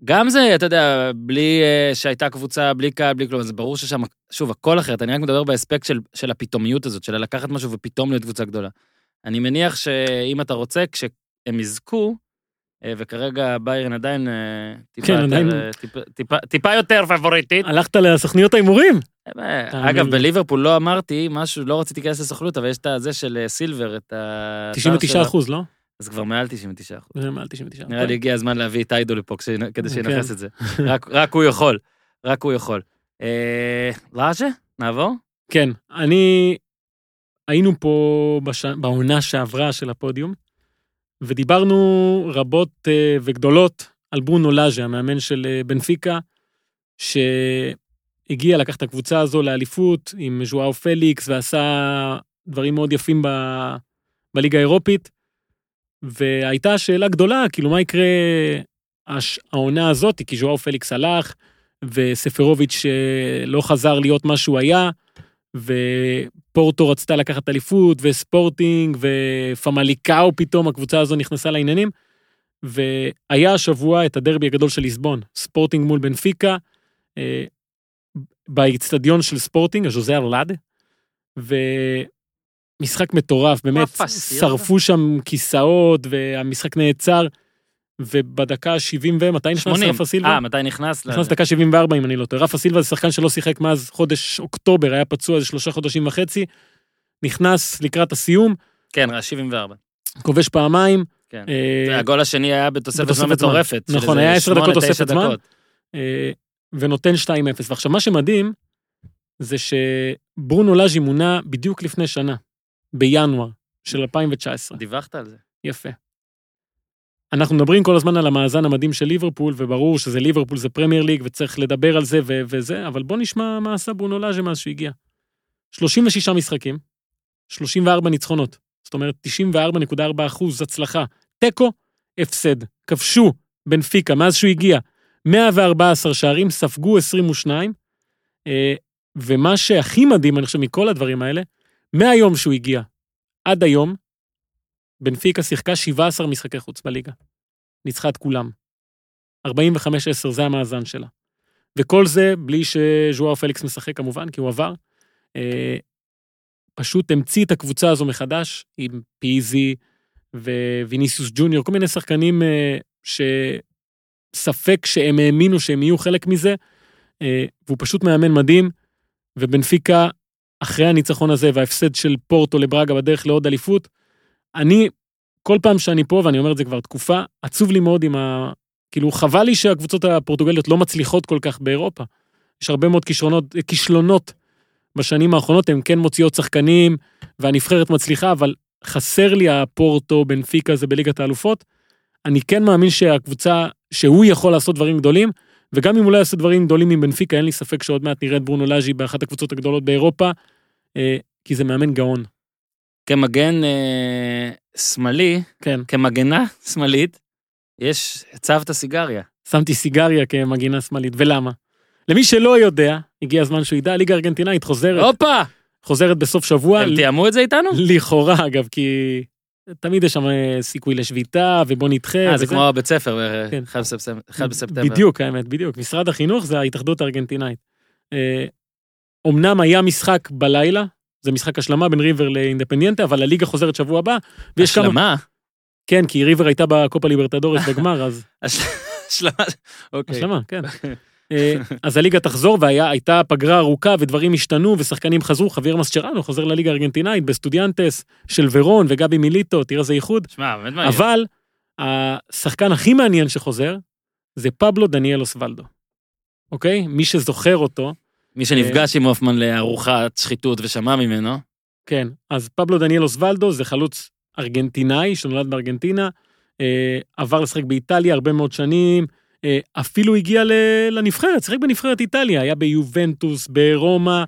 גם זה, אתה יודע, בלי שהייתה קבוצה, בלי קהל, בלי כלום, זה ברור ששם, שוב, הכל אחרת, אני רק מדבר באספקט של, של הפתאומיות הזאת, של לקחת משהו ופתאום להיות קבוצה גדולה. אני מניח שאם אתה רוצה, כשהם יזכו, וכרגע ביירן עדיין טיפה, כן, יותר, עדיין... טיפה, טיפה, טיפה יותר פבוריטית. הלכת לסוכניות האימורים? אגב, בליברפול לא אמרתי משהו, לא רציתי להיכנס לסוכנות, אבל יש את זה של סילבר, את ה... תשעים ותשעה אחוז, לא? אז כבר מעל תשעים ותשעה אחוז. זה מעל תשעים ותשעה. נראה לי הגיע הזמן להביא את איידו לפה, כדי שינפס את זה. רק הוא יכול, רק הוא יכול. לאז'ה, נעבור? כן, אני... היינו פה בעונה שעברה של הפודיום, ודיברנו רבות וגדולות על ברונו לאז'ה, המאמן של בנפיקה, שהגיע לקח את הקבוצה הזו לאליפות, עם ז'ואאו פליקס, ועשה דברים מאוד יפים בליגה האירופית, והייתה שאלה גדולה, כאילו מה יקרה העונה הזאת, כי ז'ואאו פליקס הלך, וספרוביץ' לא חזר להיות מה שהוא היה, ופורטו רצתה לקחת אליפות, וספורטינג, ופמליקאו פתאום, הקבוצה הזו נכנסה לעניינים, והיה השבוע את הדרבי הגדול של ליסבון, ספורטינג מול בנפיקה, באצטדיון של ספורטינג, הז'וזה ארלאדה, ו... משחק מטורף, באמת, שרפו שם כיסאות, והמשחק נעצר, ובדקה ה-שבעים ומתי נכנס רפה סילבה? אה, מתי נכנס? נכנס דקה שבעים וארבע, אם אני לא טועה. רפה סילבה זה שחקן שלא שיחק מאז חודש אוקטובר, היה פצוע, זה שלושה חודשים וחצי, נכנס לקראת הסיום. כן, שבעים וארבע. כובש פעמיים. כן, הגול השני היה בתוספת זמן מטורפת. נכון, היה עשר דקות תוספת זמן, ונותן שתיים אפס. ועכשיו, מה שמדהים, זה שברונו לאז'ה מונה בדיוק לפני שנה. בינואר של אלפיים תשע עשרה. דיווחת על זה. יפה. אנחנו מדברים כל הזמן על המאזן המדהים של ליברפול, וברור שזה ליברפול, זה פרמייר ליג, וצריך לדבר על זה ו- וזה, אבל בוא נשמע מה עשה ברונו לאז'ה מאז שהגיע. שלושים ושישה משחקים, שלושים וארבע ניצחונות, זאת אומרת תשעים וארבע נקודה ארבע אחוז הצלחה, טקו, הפסד, כבשו בנפיקה, מאז שהוא הגיע, מאה וארבע עשרה שערים, ספגו עשרים ושתיים, אה, ומה שהכי מדהים, אני חושב, מכל הדברים האלה, מהיום שהוא הגיע, עד היום, בנפיקה שיחקה שבעה עשר משחקי חוץ בליגה. ניצחה את כולם. ארבעים וחמש עשר, זה המאזן שלה. וכל זה בלי שז'ואאו פליקס משחק כמובן, כי הוא עבר. אה, פשוט המציא את הקבוצה הזו מחדש, עם פיזי וויניסיוס ג'וניור, כל מיני שחקנים אה, שספק שהם האמינו שהם יהיו חלק מזה, אה, והוא פשוט מאמן מדהים, ובנפיקה, אחרי הניצחון הזה, וההפסד של פורטו לברגה בדרך לעוד אליפות, אני, כל פעם שאני פה, ואני אומר את זה כבר תקופה, עצוב לי מאוד עם ה... כאילו, חבל לי שהקבוצות הפורטוגליות לא מצליחות כל כך באירופה. יש הרבה מאוד כישרונות, כישלונות בשנים האחרונות, הם כן מוציאות שחקנים, והנבחרת מצליחה, אבל חסר לי הפורטו בנפיקה הזה בליגת האלופות. אני כן מאמין שהקבוצה, שהוא יכול לעשות דברים גדולים, וגם אם אולי יעשה דברים גדולים עם בנפיקה, אין לי ספק שעוד מעט נראה את ברונו לאז'י באחת הקבוצות הגדולות באירופה, כי זה מאמן גאון. כמגן שמאלי, כמגנה שמאלית, יש, הצבת סיגריה. שמתי סיגריה כמגינה שמאלית, ולמה? למי שלא יודע, הגיע הזמן שהוא ידע, ליגה ארגנטינאית חוזרת. הופה! חוזרת בסוף שבוע. הם תיאמו את זה איתנו? לכאורה, אגב, כי תמיד יש שם סיכוי לשביתה, ובוא נדחה. אה, זה כמו בית ספר, אחד בספטמבר. בדיוק, האמת, בדיוק. משרד החינוך זה ההתאחדות הארגנטינאית. אמנם היה משחק בלילה, זה משחק השלמה בין ריבר לאינדפנדנטה, אבל הליגה חוזרת שבוע הבא. השלמה? כן, כי ריבר הייתה בקופה ליברטדורס בגמר, אז... השלמה, אוקיי. השלמה, כן. אז הליגה תחזור, והייתה פגרה ארוכה, ודברים השתנו, ושחקנים חזרו, חביר מסצ'רנו חוזר לליגה הארגנטינאית, בסטודיאנטס של ורון וגבי מיליטו, תראה זה ייחוד. שמע, באמת מעניין. אבל השחקן הכי מעניין שחוזר, זה פאבלו דניאל אוסוולדו. אוקיי? מי שזוכר אותו... מי שנפגש עם הופמן לארוחת שחיתות ושמע ממנו. כן, אז פאבלו דניאל אוסוולדו זה חלוץ ארגנטינאי, שנולד בארגנטינה, עבר לשחק באיטליה הרבה מאוד שנים, אפילו הגיע לנבחרת, שחק בנבחרת איטליה, היה ביובנטוס, ברומא,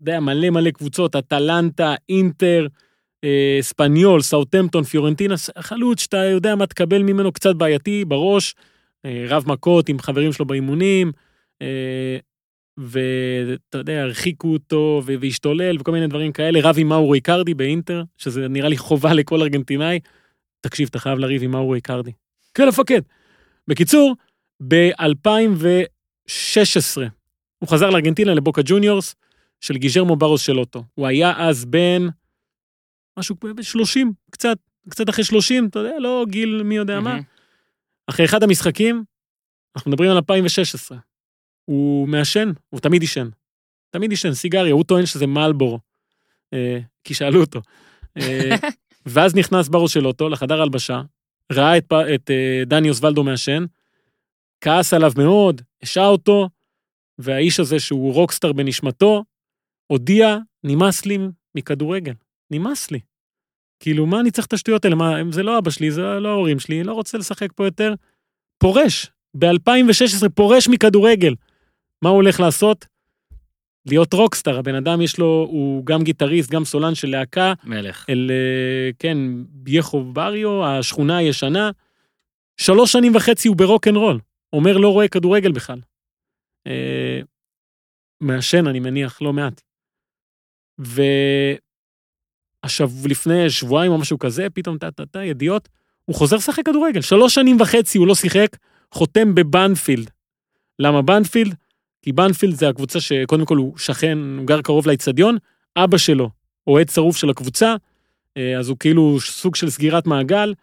די מלא מלא קבוצות, אטלנטה, אינטר, ספניול, סאוטמפטון, פיורנטינה, חלוץ שאתה יודע מה תקבל ממנו, קצת בעייתי בראש, רב מכות עם חברים שלו באימונים, ואתה יודע, הרחיקו אותו והשתולל וכל מיני דברים כאלה, רב עם מאורו איקרדי באינטר, שזה נראה לי חובה לכל ארגנטינאי, תקשיב, אתה חייב לריב עם מאורו איקרדי. כן, לפקד. בקיצור, ב-אלפיים ושש עשרה, הוא חזר לארגנטינה לבוקה ג'וניורס, של גיזרמו ברוס של אוטו. הוא היה אז בין, משהו ב-שלושים, קצת, קצת אחרי שלושים, אתה יודע, לא גיל מי יודע מה. אחרי אחד המשחקים, אנחנו מדברים על אלפיים ושש עשרה. הוא מעשן, הוא תמיד ישן. תמיד ישן, סיגריה, הוא טוען שזה מלבורו. אה, כי שאלו אותו. אה, ואז נכנס ברוס של אוטו לחדר הלבשה, ראה את, את דני אוסוולדו מהשן, כעס עליו מאוד, השעה אותו, והאיש הזה שהוא רוקסטר בנשמתו, הודיע, נמאס לי מכדורגל, נמאס לי. כאילו, מה אני צריך את השטויות האלה? מה, זה לא אבא שלי, זה לא ההורים שלי, לא רוצה לשחק פה יותר. פורש, ב-אלפיים ושש עשרה פורש מכדורגל. מה הוא הולך לעשות? להיות רוקסטר, הבן אדם יש לו, הוא גם גיטריסט, גם סולן של להקה, מלך. אל, כן, בייחו בריו, השכונה הישנה, שלוש שנים וחצי הוא ברוק'נ'רול, אומר לא רואה כדורגל בכלל. אה, מעשן, אני מניח, לא מעט. ולפני שבועיים או משהו כזה, פתאום טה-טה-טה, ידיעות, הוא חוזר שחק כדורגל, שלוש שנים וחצי הוא לא שיחק, חותם בבנפילד. למה בנפילד? כי בנפילד זה הקבוצה שקודם כל הוא שכן, הוא גר קרוב לאצטדיון, אבא שלו, אוהד צרוף של הקבוצה, אז הוא כאילו סוג של סגירת מעגל,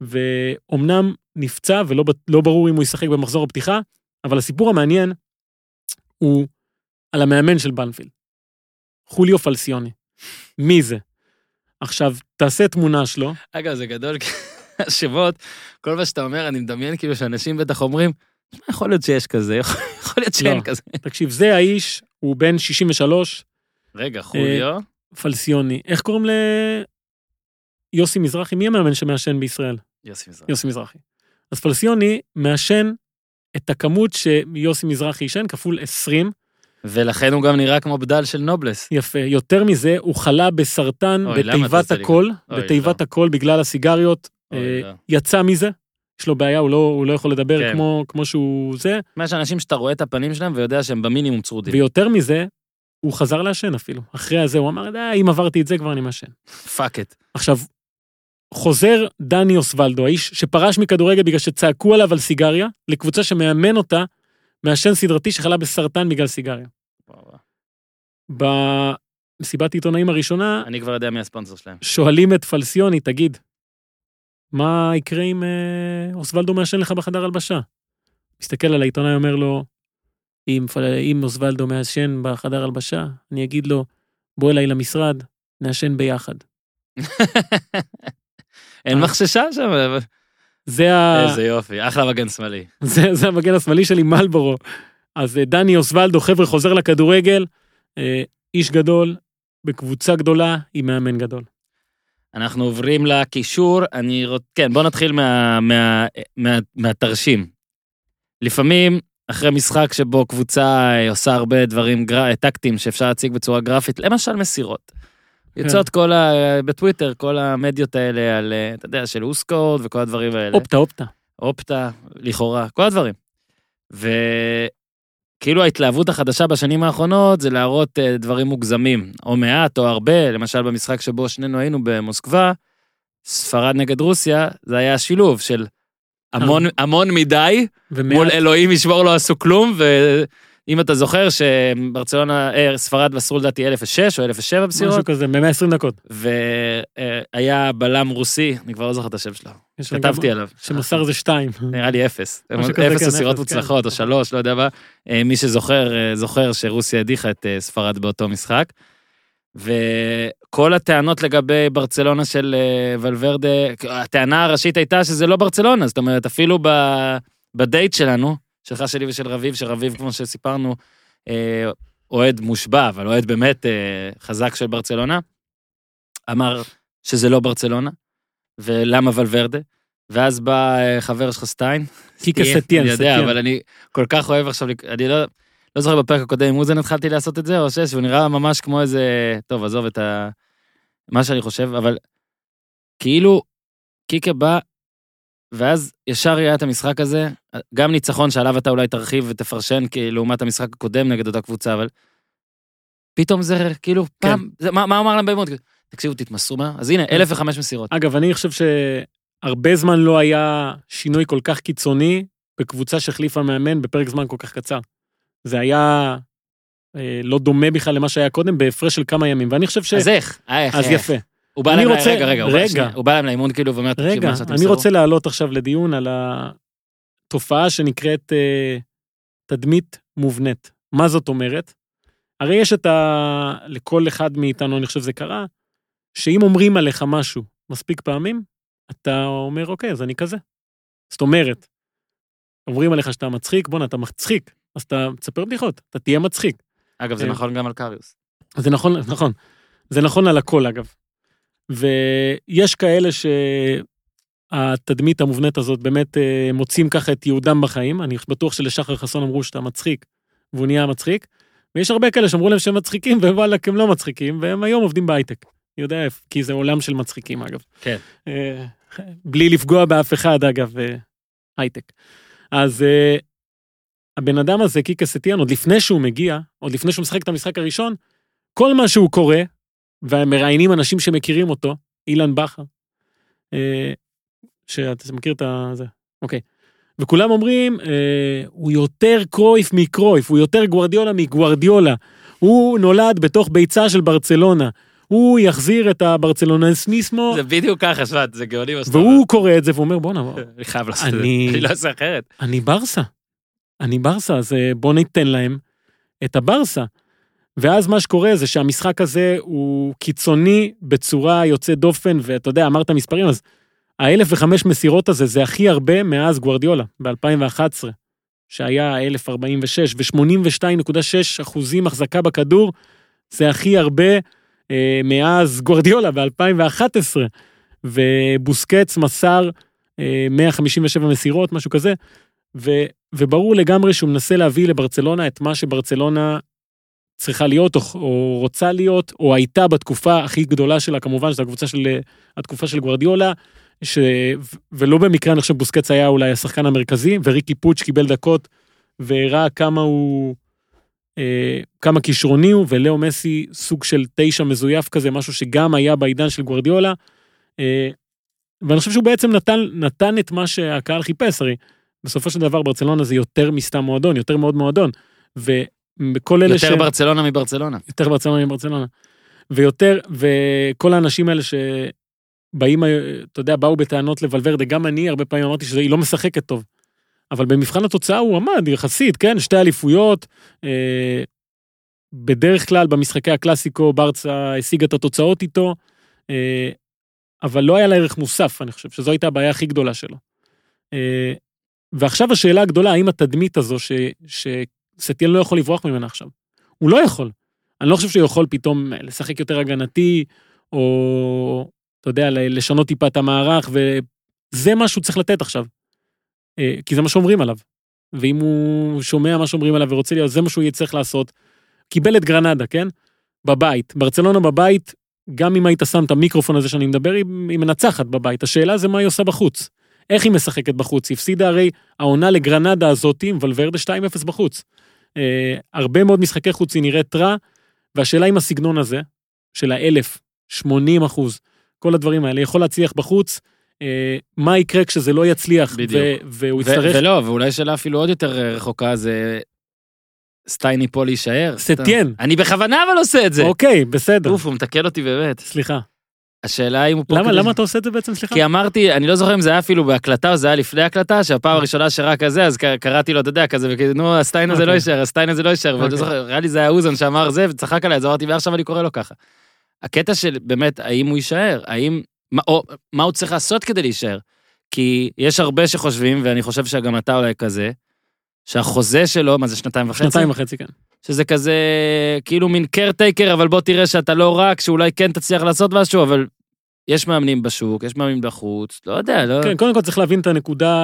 ואומנם נפצע, ולא לא ברור אם הוא ישחק במחזור הפתיחה, אבל הסיפור המעניין הוא על המאמן של בנפילד, חוליו פלסיוני. מי זה? עכשיו, תעשה תמונה שלו. אגב, זה גדול, השבועות, כל מה שאתה אומר, אני מדמיין כאילו שאנשים בטח אומרים, יכול להיות שיש כזה, יכול להיות שאין כזה. תקשיב, זה האיש, הוא בן שישים ושלוש. רגע, חוליו. פלסיוני. איך קוראים ל... יוסי מזרחי? מי המאמן שמאשן בישראל? יוסי מזרחי. יוסי מזרחי. אז פלסיוני מאשן את הכמות שיוסי מזרחי ישן, כפול עשרים. ולכן הוא גם נראה כמו בדל של נובלס. יפה. יותר מזה, הוא חלה בסרטן בתיבת הכל, בתיבת הכל בגלל הסיגריות. יצא מזה, יש לו בעיה, הוא לא, הוא לא יכול לדבר כן. כמו, כמו שהוא זה. מה שאנשים שאתה רואה את הפנים שלהם ויודע שהם במינימום צרודים. ויותר מזה, הוא חזר לעשן אפילו. אחרי הזה הוא אמר, די, אם עברתי את זה כבר אני מעשן. פאק את. עכשיו, חוזר דני אוסוולדו, האיש שפרש מכדורגל בגלל שצעקו עליו על סיגריה, לקבוצה שמאמן אותה, מעשן סדרתי שחלה בסרטן בגלל סיגריה. במסיבת עיתונאים הראשונה, אני כבר יודע מי הספונסר שלהם. שואלים את פלסיוני, תגיד, מה יקרה אם אוסוולדו מעשן לך בחדר הלבשה? מסתכל על העיתונאי, אומר לו, אם, אם אוסוולדו מעשן בחדר הלבשה, אני אגיד לו, בוא אליי למשרד, נעשן ביחד. אין מחששה שם, אבל... איזה יופי, אחלה מגן שמאלי. זה המגן השמאלי שלי, מלבורו. אז דני אוסוולדו, חבר'ה, חוזר לכדורגל, איש גדול, בקבוצה גדולה, עם מאמן גדול. אנחנו עוברים לקישור, אני רוצה, כן, בוא נתחיל מה, מה, מה, מהתרשים. לפעמים, אחרי משחק שבו קבוצה עושה הרבה דברים טקטיים שאפשר להציג בצורה גרפית, למשל מסירות. יוצאות כל ה... בטוויטר, כל המדיות האלה על, אתה יודע, של אוסקורד וכל הדברים האלה. אופטה, אופטה. אופטה, לכאורה, כל הדברים. וכאילו ההתלהבות החדשה בשנים האחרונות זה להראות דברים מוגזמים, או מעט או הרבה, למשל במשחק שבו שנינו היינו במוסקבה, ספרד נגד רוסיה, זה היה השילוב של המון, המון מדי, ומעט. מול אלוהים ישמור לא עשו כלום, ו... אם אתה זוכר שברצלונה, ספרד מסרו לדעתי אלף ושש או אלף ושבע בסירות. משהו כזה, מאה ועשרים דקות. והיה בלם רוסי, אני כבר לא זוכר את השם שלו. כתבתי עליו. שמסר זה שתיים. נראה לי אפס. אפס בסירות מוצלחות או שלוש, לא יודע מה. מי שזוכר, זוכר שרוסיה הדיחה את ספרד באותו משחק. וכל הטענות לגבי ברצלונה של ולוורדה, הטענה הראשית הייתה שזה לא ברצלונה, זאת אומרת, אפילו בדייט שלנו, שלך שלי ושל רביב, שרביב, כמו שסיפרנו, אוהד מושבע, אבל אוהד באמת חזק של ברצלונה, אמר שזה לא ברצלונה, ולמה ולוורדה, ואז בא חבר שלך סטיין, קיקה סטיין, אני יודע, אבל אני כל כך אוהב עכשיו, אני לא זוכר בפרק הקודם, אם אוזן התחלתי לעשות את זה, או שש, והוא נראה ממש כמו איזה, טוב, עזוב את מה שאני חושב, אבל כאילו, קיקה בא, ואז ישר היה את המשחק הזה, גם ניצחון שעליו אתה אולי תרחיב ותפרשן לעומת המשחק הקודם נגד אותה קבוצה, אבל פתאום זה כאילו פעם, מה אמר להם באמת? תקשיבו, תתמסרו מה? אז הנה, אלף וחמש מסירות. אגב, אני חושב שהרבה זמן לא היה שינוי כל כך קיצוני בקבוצה שחליפה מאמן בפרק זמן כל כך קצר. זה היה לא דומה בכלל למה שהיה קודם, בהפרש של כמה ימים, ואני חושב ש... אז איך? אז יפה. הוא בא להם, רוצה... רגע, רגע, רגע, הוא בא להם לאימון כאילו, ואומר, רגע, אני רוצה לעלות עכשיו לדיון על התופעה שנקראת אה, תדמית מובנית. מה זאת אומרת? הרי יש את ה... לכל אחד מאיתנו, אני חושב זה קרה, שאם אומרים עליך משהו מספיק פעמים, אתה אומר, אוקיי, אז אני כזה. זאת אומרת, אומרים עליך שאתה מצחיק, בונה, אתה מצחיק, אז אתה תספר בדיחות, אתה תהיה מצחיק. אגב, זה אה... נכון גם על קריוס. זה נכון, נכון. זה נכון על הכל, אגב. ויש כאלה שהתדמית המובנית הזאת באמת מוצאים ככה את יהודם בחיים, אני בטוח שלשחר חסון אמרו שאתה מצחיק, והוא נהיה מצחיק, ויש הרבה כאלה שאמרו להם שהם מצחיקים, ובאלק הם לא מצחיקים, והם היום עובדים בהייטק, אני יודע איפה, כי זה עולם של מצחיקים אגב. כן. בלי לפגוע באף אחד אגב, הייטק. אז הבן אדם הזה, קיקה סטיאן, עוד לפני שהוא מגיע, עוד לפני שהוא משחק את המשחק הראשון, כל מה שהוא קורא, ומראיינים אנשים שמכירים אותו, אילן בחר, שאתה מכיר את זה, אוקיי, וכולם אומרים, הוא יותר קרויף מקרויף, הוא יותר גוארדיולה מגוארדיולה, הוא נולד בתוך ביצה של ברצלונה, הוא יחזיר את הברצלונאיסמו. זה בדיוק ככה, שוות, זה גאוני מסתובב. והוא קורא את זה, והוא אומר, בוא נעבור. אני חייב לעשות את זה, אני לא עושה אחרת. אני ברסה, אני ברסה, אז בוא ניתן להם את הברסה. ואז מה שקורה זה שהמשחק הזה הוא קיצוני בצורה יוצא דופן, ואתה יודע, אמרת מספרים, אז ה-אלף וחמש מסירות הזה זה הכי הרבה מאז גוארדיולה, ב-אלפיים ואחת עשרה, שהיה אלף ארבעים ושש, ו-שמונים ושתיים נקודה שש אחוזים החזקה בכדור, זה הכי הרבה אה, מאז גוארדיולה, ב-אלפיים ואחת עשרה, ובוסקץ מסר אה, מאה חמישים ושבע מסירות, משהו כזה, ו- וברור לגמרי שהוא מנסה להביא לברצלונה את מה שברצלונה, צריכה להיות, או, או רוצה להיות, או הייתה בתקופה הכי גדולה שלה, כמובן, שזו הקבוצה של, התקופה של גוארדיולה, ש... ולא במקרה, אני חושב, בוסקץ היה אולי השחקן המרכזי, וריקי פוץ' קיבל דקות, והראה כמה הוא, אה, כמה כישרוני הוא, ולאו מסי סוג של תשע מזויף כזה, משהו שגם היה בעידן של גוארדיולה, אה, ואני חושב שהוא בעצם נתן, נתן את מה שהקהל חיפש, הרי בסופו של דבר ברצלונה זה יותר מסתם מועדון, יותר מאוד מועדון, וכל אלה יותר ש... ברצלונה מברצלונה. יותר ברצלונה מברצלונה. ויותר, וכל האנשים האלה ש... באים, אתה יודע, באו בטענות לוולוורדה, גם אני הרבה פעמים אמרתי שהיא לא משחקת טוב, אבל במבחן התוצאה הוא עמד, יחסית, כן, שתי אליפויות, אה, בדרך כלל במשחקי הקלאסיקו, ברצה השיגה את התוצאות איתו, אה, אבל לא היה לה ערך מוסף, אני חושב, שזו הייתה הבעיה הכי גדולה שלו. אה, ועכשיו השאלה הגדולה, האם התדמית הזו ש, שסטיאל לא יכול לברוח ממנה עכשיו? הוא לא יכול. אני לא חושב שהוא יכול פתאום לשחק יותר הגנתי, או... אתה יודע, לשנות טיפה את המערך, וזה מה שהוא צריך לתת עכשיו. כי זה מה שאומרים עליו. ואם הוא שומע מה שאומרים עליו ורוצה להיות, זה מה שהוא יצטרך לעשות. קיבל את גרנדה, כן? בבית. ברצלונה בבית, גם אם היית שם את המיקרופון הזה שאני מדבר, היא מנצחת בבית. השאלה זה מה היא עושה בחוץ. איך היא משחקת בחוץ? היא הפסידה הרי העונה לגרנדה הזאת, עם ולוורדה שתיים אפס בחוץ. הרבה מאוד משחקי חוץ היא נראית רע, והשאלה עם הסגנון הזה, של האלף, שמונים אחוז, כל הדברים האלה, יכול להצליח בחוץ, מה יקרה כשזה לא יצליח, והוא יצטרך... ולא, ואולי שאלה אפילו עוד יותר רחוקה, זה סטייני פה להישאר. סטיין. אני בכוונה אבל עושה את זה. אוקיי, בסדר. אוף, הוא מתקל אותי באמת. סליחה. השאלה אם הוא פה... למה אתה עושה את זה בעצם, סליחה? כי אמרתי, אני לא זוכר אם זה היה אפילו בהקלטה, או זה היה לפני הקלטה, שהפעם הראשונה שרק כזה, אז קראתי לו, אתה יודע, כזה, וכאילו, נו, הסטיין הזה לא יישאר, הסטיין הזה לא יישאר, ואני לא זוכר, ראה לי זה היה אוזן שאמר זה, וצחק עליי, אז אמרתי, ועכשיו אני קורא לו ככה. הקטע של באמת, האם הוא יישאר? האם, מה, או, מה הוא צריך לעשות כדי להישאר? כי יש הרבה שחושבים, ואני חושב שגם אתה אולי כזה, שהחוזה שלו, מה זה שנתיים וחצי? שנתיים וחצי, כן. שזה כזה, כאילו מין קר טייקר, אבל בוא תראה שאתה לא רק, שאולי כן תצליח לעשות משהו, אבל יש מאמנים בשוק, יש מאמנים בחוץ, לא יודע, לא... כן, קודם כל צריך להבין את הנקודה...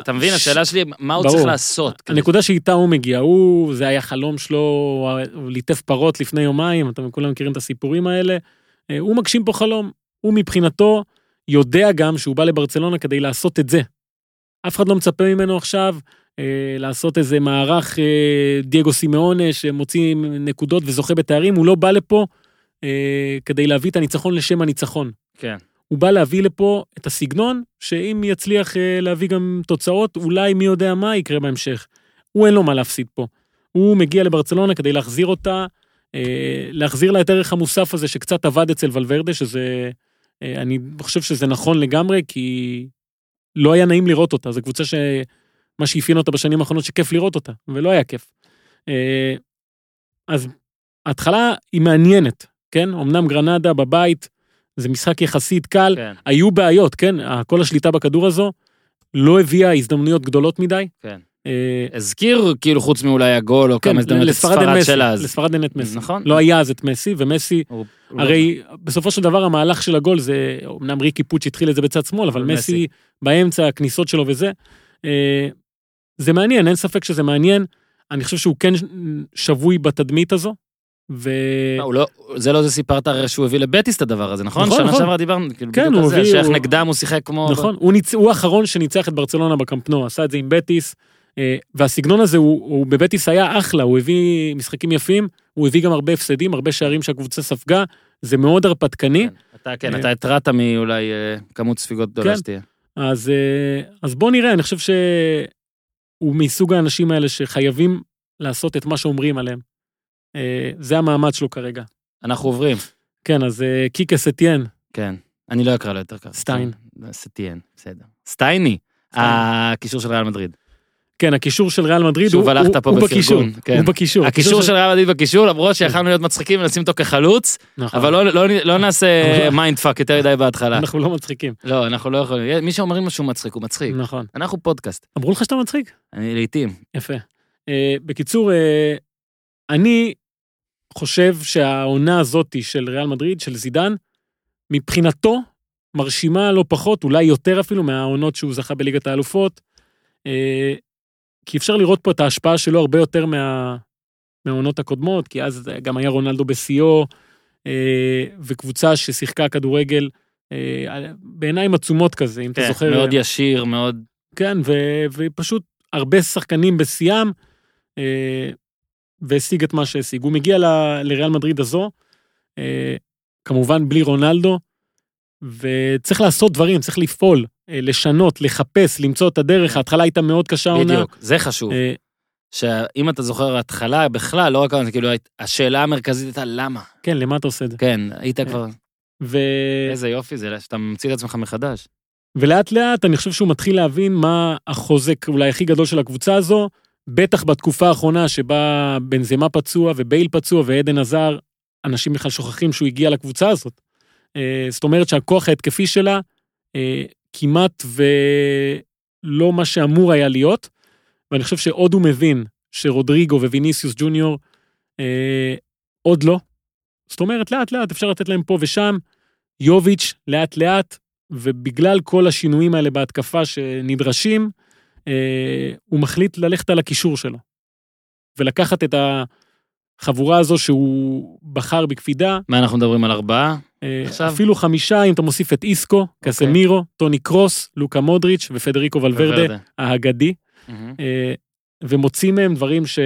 אתה מבין, ש... השאלה שלי, מה הוא ברור. צריך לעשות? הנקודה כדי... שאיתה הוא מגיע, הוא, זה היה חלום שלו, ליטף פרות לפני יומיים, אתם כולם מכירים את הסיפורים האלה, הוא מגשים פה חלום, הוא מבחינתו יודע גם שהוא בא לברצלונה כדי לעשות את זה. אף אחד לא מצפה ממנו עכשיו, לעשות איזה מערך דייגו סימאונה, שמוציא נקודות וזוכה בתארים, הוא לא בא לפה כדי להביא את הניצחון לשם הניצחון. כן. הוא בא להביא לפה את הסגנון, שאם יצליח להביא גם תוצאות, אולי מי יודע מה יקרה בהמשך. הוא אין לו מה להפסיד פה. הוא מגיע לברצלונה כדי להחזיר אותה, להחזיר לה את ערך המוסף הזה, שקצת עבד אצל ולוורדה, שזה, אני חושב שזה נכון לגמרי, כי לא היה נעים לראות אותה. זו קבוצה שמה שהפיין אותה בשנים האחרונות, שכיף לראות אותה, ולא היה כיף. אז ההתחלה היא מעניינת, כן? אמנם גרנדה בבית, זה משחק יחסית קל, כן. היו בעיות, כן? כל השליטה בכדור הזו, לא הביאה הזדמנויות גדולות מדי. כן. הזכיר, כאילו, חוץ מאולי הגול, או כן, כמה הזדמנות לספרד שלה. אז... לספרד אין את מסי. נכון. לא היה אז את מסי, ומסי, הוא... הרי הוא... בסופו של דבר, המהלך של הגול זה, אמנם ריקי פוץ' התחיל את זה בצד שמאל, אבל מסי, מסי באמצע הכניסות שלו וזה, זה מעניין, אין ספק שזה מעניין, אני חושב שהוא כן שבוי בתדמית הזו, ו... לא, זה לא זה סיפרת הרי שהוא הביא לבטיס את הדבר הזה, נכון? נכון, נכון. שנה שעברה דיברנו, כאילו כן, בדיוק הזה, שאיך הוא... נגדם הוא שיחק כמו... נכון, ב... הוא, ניצ... הוא האחרון שניצח את ברצלונה בקמפנו, עשה את זה עם בטיס, והסגנון הזה, הוא, הוא בבטיס היה אחלה, הוא הביא משחקים יפים, הוא הביא גם הרבה הפסדים, הרבה שערים שהקבוצה ספגה, זה מאוד הרפתקני. כן, אתה, כן, אתה התרעת מאולי כמות ספיגות גדולה כן. שתהיה. אז, אז בוא נראה, אני חושב שהוא מסוג האנשים האלה שחייבים לעשות את מה שאומרים עליהם. זה המעמד שלו כרגע. אנחנו עוברים. כן, אז קיקה סטיין. כן, אני לא אקרא לו יותר ככה. סטיין. סטיין, בסדר. סטייני, הקישור של ריאל מדריד. כן, הקישור של ריאל מדריד הוא בקישור. הוא בקישור. הקישור של ריאל מדריד בקישור, למרות שיכלנו להיות מצחיקים ולשים אותו כחלוץ, אבל לא נעשה מיינד פאק יותר ידי בהתחלה. אנחנו לא מצחיקים. לא, אנחנו לא יכולים. מי שאומרים משהו מצחיק, הוא מצחיק. נכון. אנחנו פודקאסט. אמרו לך שאתה מצחיק? אני לעתים. יפה. בקיצור, אני חושב שהעונה הזאת של ריאל מדריד, של זידן, מבחינתו מרשימה לא פחות, אולי יותר אפילו מהעונות שהוא זכה בליגת האלופות, כי אפשר לראות פה את ההשפעה שלו הרבה יותר מה, מהעונות הקודמות, כי אז גם היה רונלדו בסיאו, וקבוצה ששיחקה כדורגל בעיניים עצומות כזה, אם אתה זוכר. מאוד ישיר, מאוד... כן, ופשוט הרבה שחקנים בסיום, והשיג את מה שהשיג. הוא מגיע לריאל מדריד הזו, כמובן בלי רונלדו, וצריך לעשות דברים, צריך לפעול, לשנות, לחפש, למצוא את הדרך. ההתחלה הייתה מאוד קשה עונה. בדיוק, זה חשוב. שאם אתה זוכר ההתחלה, בכלל, לא רק כאילו, השאלה המרכזית הייתה למה. כן, למה אתה עושה את זה? כן, היית כבר... ו... איזה יופי זה, שאתה ממציא את עצמך מחדש. ולאט לאט אני חושב שהוא מתחיל להבין מה החוזק אולי הכי גדול של הקבוצה הזו, בטח בתקופה האחרונה שבה בנזמה פצוע ובייל פצוע ועדן עזר, אנשים בכלל שוכחים שהוא הגיע לקבוצה הזאת. זאת אומרת שהכוח ההתקפי שלה כמעט ולא מה שאמור היה להיות, ואני חושב שעוד הוא מבין שרודריגו וויניסיוס ג'וניור עוד לא, זאת אומרת, לאט לאט אפשר לתת להם פה ושם, יוביץ' לאט לאט, ובגלל כל השינויים האלה בהתקפה שנדרשים, אה, הוא מחליט ללכת על הקישור שלו, ולקחת את החבורה הזו שהוא בחר בקפידה. מה אנחנו מדברים על ארבעה? אה, אפילו חמישה, אם אתה מוסיף את איסקו, okay. קסמירו, טוני קרוס, לוקה מודריץ' ופדריקו ולוורדה, ולוורדה. ההגדי, mm-hmm. אה, ומוצאים מהם דברים ש...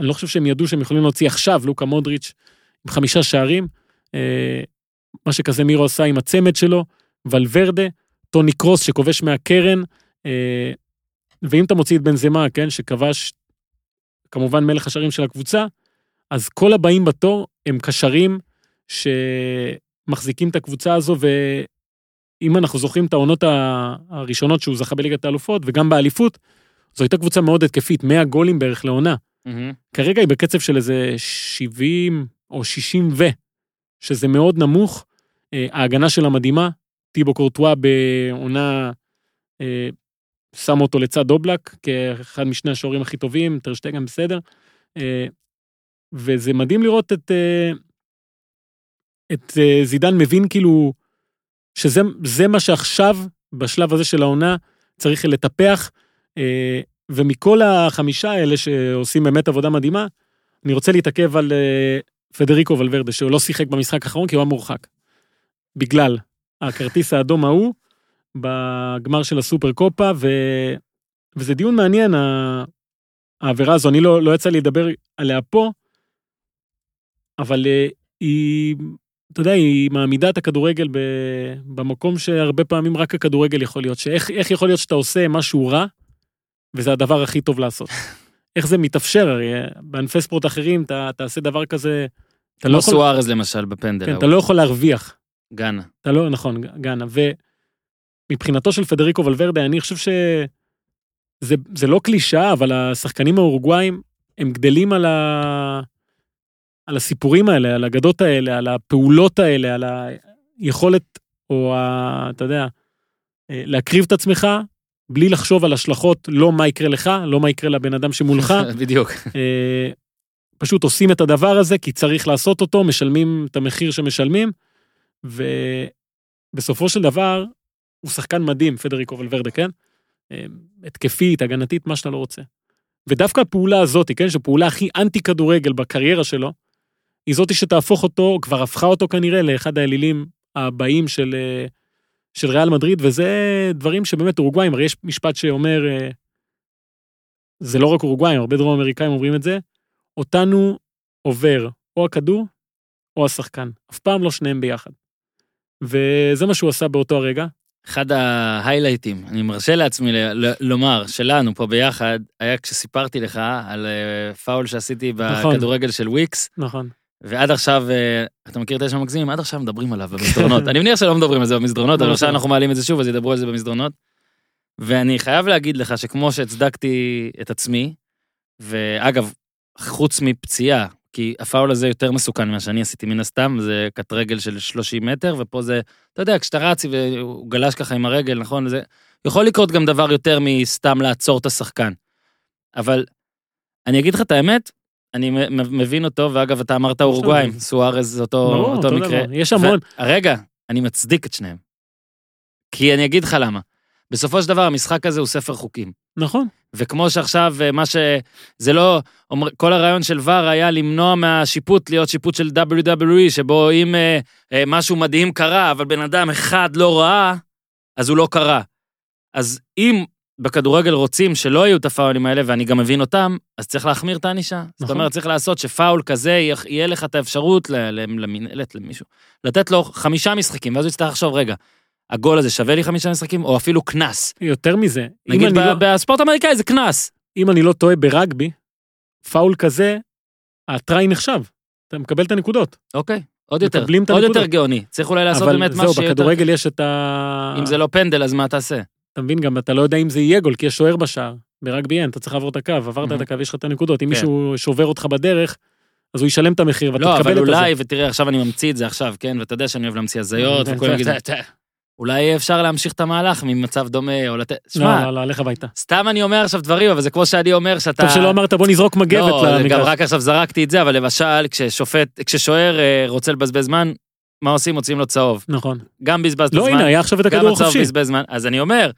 אני לא חושב שהם ידעו שהם יכולים להוציא עכשיו, לוקה מודריץ' עם חמישה שערים, מה שקסמירו עשה עם הצמד שלו, ולוורדה, טוני קרוס שכובש מהקרן, ואם אתה מוציא את בנזמה, כן, שכבש כמובן מלך השערים של הקבוצה, אז כל הבאים בתור הם קשרים שמחזיקים את הקבוצה הזו, ואם אנחנו זוכרים את העונות הראשונות שהוא זכה בליגת האלופות, וגם באליפות, זו הייתה קבוצה מאוד התקפית, מאה גולים בערך לעונה. כרגע היא בקצב של איזה שבעים או שישים ו, שזה מאוד נמוך, ההגנה שלה מדהימה, טיבו קורטואה בעונה, שם אותו לצד אובלק, כאחד משני השוערים הכי טובים, תרשתי גם בסדר, וזה מדהים לראות את, את זידן מבין כאילו, שזה זה מה שעכשיו, בשלב הזה של העונה, צריך לטפח, ומכל החמישה האלה שעושים באמת עבודה מדהימה, אני רוצה להתעכב על פדריקו ולוורדה, שהוא לא שיחק במשחק האחרון, כי הוא היה מורחק. בגלל הכרטיס האדום ההוא, בגמר של הסופר קופה, ו... וזה דיון מעניין, העבירה הזו, אני לא, לא יצא לי לדבר עליה פה, אבל היא, אתה יודע, היא מעמידה את הכדורגל ב... במקום שהרבה פעמים רק הכדורגל יכול להיות, שאיך, איך יכול להיות שאתה עושה משהו רע, וזה הדבר הכי טוב לעשות. איך זה מתאפשר, הרי, בענפי ספורט אחרים, אתה תעשה דבר כזה... כמו סוארז למשל, בפנדל. אתה לא יכול להרוויח. גאנה. אתה לא, נכון, גאנה. ומבחינתו של פדריקו ולוורדה, אני חושב שזה לא קלישה, אבל השחקנים האורוגוואים, הם גדלים על הסיפורים האלה, על האגדות האלה, על הפעולות האלה, על היכולת, או אתה יודע, להקריב את עצמך, בלי לחשוב על השלכות, לא מה יקרה לך, לא מה יקרה לבן אדם שמולך. בדיוק. פשוט עושים את הדבר הזה, כי צריך לעשות אותו, משלמים את המחיר שמשלמים, ובסופו של דבר, הוא שחקן מדהים, פדריקו ולוורדה, כן? התקפית, הגנתית, מה שאתה לא רוצה. ודווקא הפעולה הזאת, כן, שפעולה הכי אנטי-כדורגל בקריירה שלו, היא זאת שתהפוך אותו, כבר הפכה אותו כנראה, לאחד האלילים הבאים של... של ריאל מדריד, וזה דברים שבאמת אורוגוואים, הרי יש משפט שאומר, זה לא רק אורוגוואים, הרבה דרום אמריקאים אומרים את זה, אותנו עובר או הכדור, או השחקן. אף פעם לא שניהם ביחד. וזה מה שהוא עשה באותו הרגע. אחד ההיילייטים, אני מרשה לעצמי ל- לומר, שלנו פה ביחד, היה כשסיפרתי לך על פאול שעשיתי בכדורגל נכון. של וויקס. נכון. ועד עכשיו, אתה מכיר את היש המגזים, עד עכשיו מדברים עליו במסדרונות. אני מניח שלא מדברים על זה במסדרונות, אבל עכשיו אנחנו מעלים את זה שוב, אז ידברו על זה במסדרונות. ואני חייב להגיד לך שכמו שהצדקתי את עצמי, ואגב, חוץ מפציעה, כי הפאול הזה יותר מסוכן ממה שאני עשיתי מן הסתם, זה קט רגל של שלושים מטר, ופה זה, אתה יודע, כשאתה רצי והוא גלש ככה עם הרגל, נכון? זה יכול לקרות גם דבר יותר מסתם לעצור את השחקן. אבל אני אגיד לך את האמת, אני מבין אותו, ואגב, אתה אמרת אורוגוואים, סוארז אותו מקרה. יש המון. רגע, אני מצדיק את שניהם. כי אני אגיד לך למה. בסופו של דבר המשחק הזה הוא ספר חוקים. נכון. וכמו שעכשיו, מה ש... זה לא... כל הרעיון של ור היה למנוע מהשיפוט להיות שיפוט של דאבליו דאבליו אי, שבו אם משהו מדהים קרה, אבל בן אדם אחד לא ראה, אז הוא לא קרה. אז אם בכדורגל רוצים שלא יהיו את הפאולים האלה, ואני גם מבין אותם, אז צריך להחמיר את האנישה. נכון. זאת אומרת, צריך לעשות שפאול כזה יהיה לך את האפשרות למנהלת, למישהו. לתת לו חמישה משחקים, ואז הוא יצטרך לחשוב, רגע, הגול הזה שווה לי חמישה משחקים, או אפילו כנס. יותר מזה. נגיד, ב- לא... בספורט האמריקאי זה כנס. אם אני לא טועה ברגבי, פאול כזה, הטראי נחשב. אתה מקבל את הנקודות. אוקיי. עוד יותר, עוד יותר גאוני. צריך אולי לעשות באמת משהו... אבל זהו, בכדורגל יש את ה... אם זה לא פנדל, אז מה תעשה? אתה מבין גם, אתה לא יודע אם זה יהיה גול, כי יש שוער בשער. ברגבי אין, אתה צריך לעבור את הקו, עברת את הקו, יש לך את הנקודות. אם מישהו שובר אותך בדרך, אז הוא ישלם את המחיר, ואתה תקבל את זה. לא, אבל אולי, ותראה, עכשיו אני ממציא את זה עכשיו, כן? ואתה יודע שאני אוהב להמציא הזיות, וכולם יגידו, אולי אפשר להמשיך את המהלך ממצב דומה, או לתת... שמע, לא, לא, לך הביתה. סתם אני אומר עכשיו דברים, אבל זה כמו שאני אומר שאתה... טוב שלא אמרת, בוא נזרוק מגבת. לא, גם רק עכשיו זרקתי את זה, אבל למשל, כששופט, כששוער רוצה לבזבז זמן, מה עושים? מוצאים לו צהוב. נכון. גם בזבז לא, זמן. לא, הנה, היה עכשיו את הכדור החופשי. גם הצהוב בזבז זמן. אז אני אומר,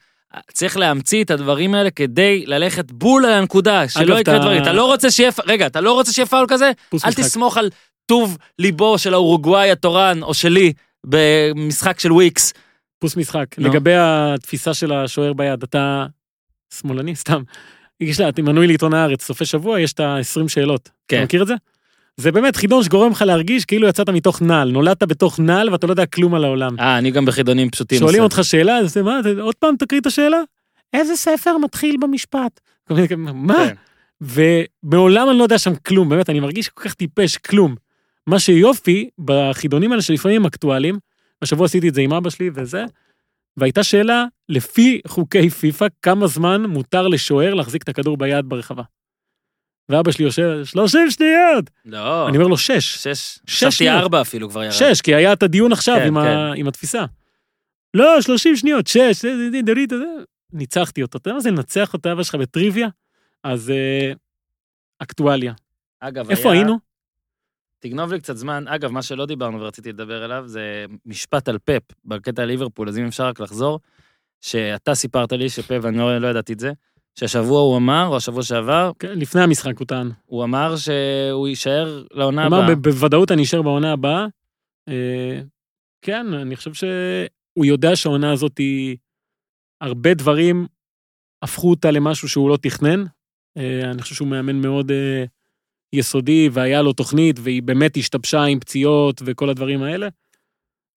צריך להמציא את הדברים האלה כדי ללכת בול על הנקודה, שלא יקרה דברים. אתה לא רוצה שיהיה... רגע, אתה לא רוצה שיהיה פאול כזה? אל תסמוך על טוב ליבו של האורוגוואי התורן, או שלי, במשחק של וויקס. פוס משחק. לגבי התפיסה של השוער ביד, אתה שמאלני, סתם. יש לה, תימנוי לעיתון הארץ, סופי שבוע, יש את ה-עשרים שאלות. אתה מכיר את זה? זה באמת חידון שגורם לך להרגיש כאילו יצאת מתוך נעל, נולדת בתוך נעל ואתה לא יודע כלום על העולם. אה, אני גם בחידונים פשוטים. שואלים אותך שאלה, אז מה, עוד פעם תקריא את השאלה? איזה ספר מתחיל במשפט? מה? ובעולם אני לא יודע שם כלום, באמת, אני מרגיש כל כך טיפש, כלום. מה שיופי בחידונים האלה שלפעמים אקטואליים, השבוע עשיתי את זה עם אבא שלי וזה, והייתה שאלה, לפי חוקי פיפה, כמה זמן מותר לשוער להחזיק את הכדור ביד ברחבה? ואבא שלי יושב, שלושים שניות! לא. אני אומר לו, שש. שש. ששתי ארבע אפילו כבר ירד. שש, כי היה את הדיון עכשיו כן, עם, כן. ה... עם התפיסה. לא, שלושים שניות, שש, דורית, ניצחתי אותו. אתה יודע מה זה לנצח אותה אבא שלך בטריוויה? אז אה, אקטואליה. אגב, איפה היה... היינו? תגנוב לי קצת זמן. אגב, מה שלא דיברנו ורציתי לדבר אליו, זה משפט על פאפ, בקטע ליברפול, אז אם אפשר רק לחזור, שאתה סיפרת לי שפאפ, ואני לא, לא ידעתי את זה, שהשבוע הוא אמר, או השבוע שעבר... כן, לפני המשחק הוא טען. הוא אמר שהוא יישאר לעונה הבאה. הוא אמר, בוודאות אני אשאר בעונה הבאה. אה, כן, אני חושב שהוא יודע שהעונה הזאת היא... הרבה דברים הפכו אותה למשהו שהוא לא תכנן. אה, אני חושב שהוא מאמן מאוד... אה, יסודי, והיה לו תוכנית, והיא באמת השתבשה עם פציעות וכל הדברים האלה.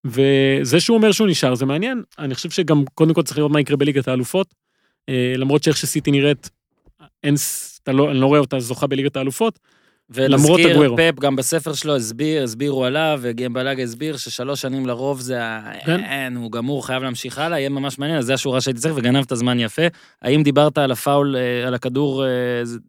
וזה שהוא אומר שהוא נשאר, זה מעניין. אני חושב שגם קודם כל צריך לראות מה יקרה בליגת האלופות, למרות שאיך שסיטי נראית, אין, אתה לא, אני לא רואה אותה זוכה בליגת האלופות, למרות הגוורו. ולזכיר פאפ, גם בספר שלו הסביר, הסבירו עליו, וגמבלג הסביר ששלוש שנים לרוב זה, כן? אין, הוא גמור, חייב להמשיך הלאה, יהיה ממש מעניין, אז זה השורה שהייתי צריך, וגנב את הזמן יפה. האם דיברת על הפאול, על הכדור,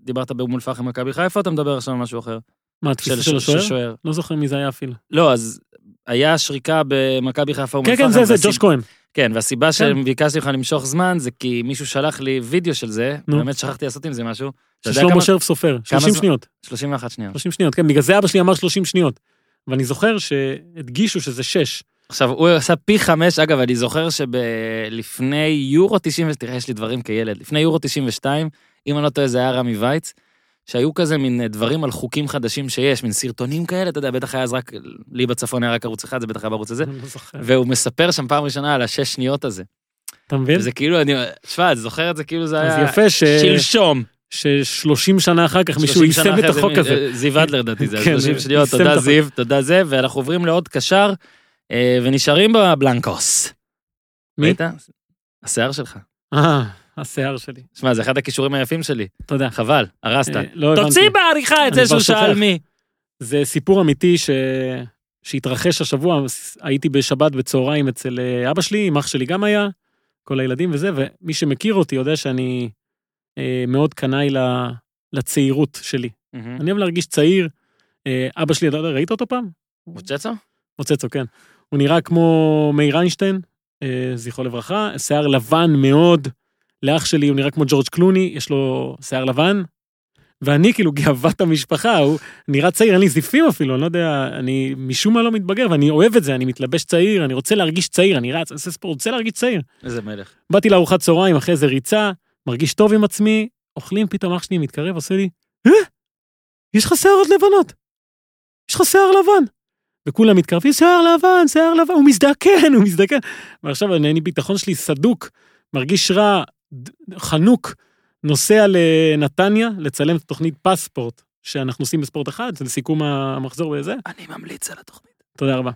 דיברת במול פחם מכבי חיפה, אתה מדבר עכשיו על משהו אחר? מה, התפיסה של השוער? לא זוכר מי זה היה אפילו. לא, אז היה שריקה במכבי חיפה. כן, כן, זה, זה, ג'וש כהן. כן, והסיבה שביקשתי לך למשוך זמן, זה כי מישהו שלח לי וידאו של זה, באמת שכחתי לעשות עם זה משהו. ששלמה שרף סופר, שלושים שניות. שלושים ואחת שניות. שלושים שניות, כן, בגלל זה אבא שלי אמר שלושים שניות. ואני זוכר שהדגישו שזה שש. עכשיו, הוא עשה פי חמש, אגב, אני זוכר שלפני יורו תשעים, תראה, יש לי דברים כילד, לפני יורו תשעים ושתיים, אם אני לא טועה, זה היה רמי וייץ, שהיו כזה מין דברים על חוקים חדשים שיש, מין סרטונים כאלה, אתה יודע, בטח היה אז רק, לי בצפון היה רק ערוץ אחד, זה בטח היה בערוץ הזה, והוא מספר שם פעם ראשונה על השש שניות הזה. אתה מבין? וזה כאילו, אני, שווה, את זוכרת, זה כאילו זה היה... אז יפה ש... שלשום. ששלושים שנה אחר כך מישהו יישם את החוק הזה. זיו אדלר דעתי זה, שלושים שניות, תודה זיו, תודה זה, ואנחנו עוברים לעוד קשר, ונשארים בבלנקוס. מי? השיער שלך. אה... השיער שלי. שמע, זה אחד הכישורים היפים שלי. תודה. חבל, הרסת. תוציא בעריכה את זה שהוא שאל מי. זה סיפור אמיתי שהתרחש השבוע, הייתי בשבת בצהריים אצל אבא שלי, עם אח שלי גם היה, כל הילדים וזה, ומי שמכיר אותי יודע שאני מאוד קנאי לצעירות שלי. אני אוהב להרגיש צעיר. אבא שלי, ראית אותו פעם? מוצצו? מוצצו, כן. הוא נראה כמו מאיר איינשטיין, זכרו לברכה, שיער לבן מאוד, לאח שלי הוא נראה כמו ג'ורג' קלוני, יש לו שיער לבן, ואני כאילו גאוות המשפחה, הוא נראה צעיר, אין לי זיפים אפילו, אני לא יודע, אני משום מה לא מתבגר, ואני אוהב את זה, אני מתלבש צעיר, אני רוצה להרגיש צעיר, אני רץ, עושה ספורט, רוצה להרגיש צעיר. איזה מלך. באתי לארוחת צהריים, אחרי איזה ריצה, מרגיש טוב עם עצמי, אוכלים, פתאום אח שלי מתקרב, עושה לי, אה? יש לך שערות לבנות. יש לך שיער לבן. וכולם מתקרבים, שיער לבן, שיער לבן, הוא מזדקן, הוא מזדקן. ועכשיו אני ביטחון שלי סדוק, מרגיש רע, חנוק, נוסע לנתניה, לצלם את תוכנית פספורט, שאנחנו עושים בספורט אחד, לסיכום המחזור וזה. אני ממליץ על התוכנית. תודה רבה.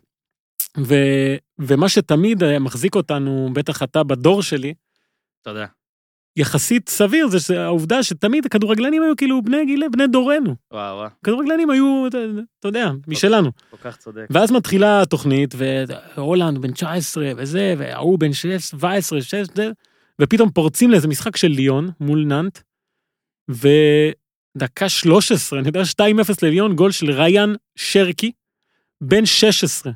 ו- ומה שתמיד מחזיק אותנו, בטח אתה בדור שלי, תודה. יחסית סביר, זה העובדה שתמיד הכדורגלנים היו כאילו בני גילה, בני דורנו. וואו, וואו. כדורגלנים היו, אתה יודע, משלנו. כל כך צודק. ואז מתחילה התוכנית, והולנד בן תשע עשרה וזה, והוא בן שש, שבע עשרה, שש, ופתאום פורצים לאיזה משחק של ליון, מול ננט, ודקה שלוש עשרה, אני יודע, שתיים אפס לליון, גול של ריין שרקי, בן שש עשרה,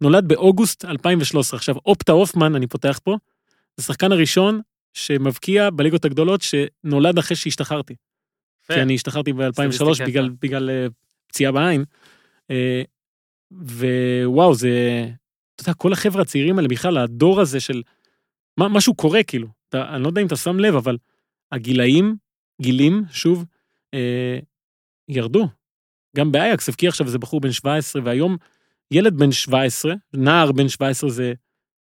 נולד באוגוסט אלפיים ושלוש עשרה. עכשיו, אופטה הופמן, אני פותח פה, זה שחקן הראשון, שמבקיע בליגות הגדולות, שנולד אחרי שהשתחררתי. כי אני השתחררתי ב-אלפיים ושלוש, בגלל, בגלל פציעה בעין. ווואו, זה, אתה יודע, כל החבר'ה הצעירים האלה, בכלל, הדור הזה של, מה, משהו קורה, כאילו. אתה, אני לא יודע אם אתה שם לב, אבל הגילאים, גילים, שוב, אה, ירדו. גם באייקס, הבקיע עכשיו זה בחור בן שבע עשרה, והיום ילד בן שבע עשרה, נער בן שבע עשרה זה,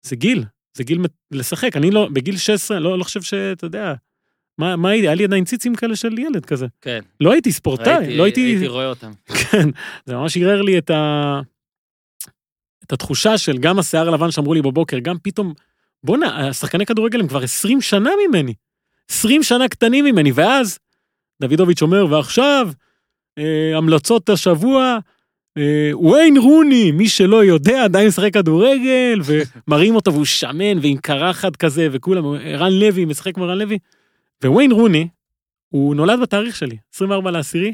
זה גיל. זה גיל לשחק, אני לא, בגיל שש עשרה, לא, לא חושב שאתה יודע, מה, מה הייתי, היה לי עדיין ציצים כאלה של ילד כזה. כן. לא הייתי ספורטאי, ראיתי, לא הייתי... הייתי רואה אותם. כן, זה ממש ערער לי את, ה... את התחושה של גם השיער הלבן שאמרו לי בבוקר, גם פתאום, בוא נע, השחקני כדורגל הם כבר עשרים שנה ממני, עשרים שנה קטנים ממני, ואז דוידוביץ' אומר, ועכשיו, אה, המלצות השבוע, וויין רוני, מי שלא יודע, עדיין משחק כדורגל, ומראים אותו והוא שמן, ועם קרחת כזה, וכולם, רן לוי, משחק כמו רן לוי, וויין רוני, הוא נולד בתאריך שלי, עשרים וארבעה לעשירי,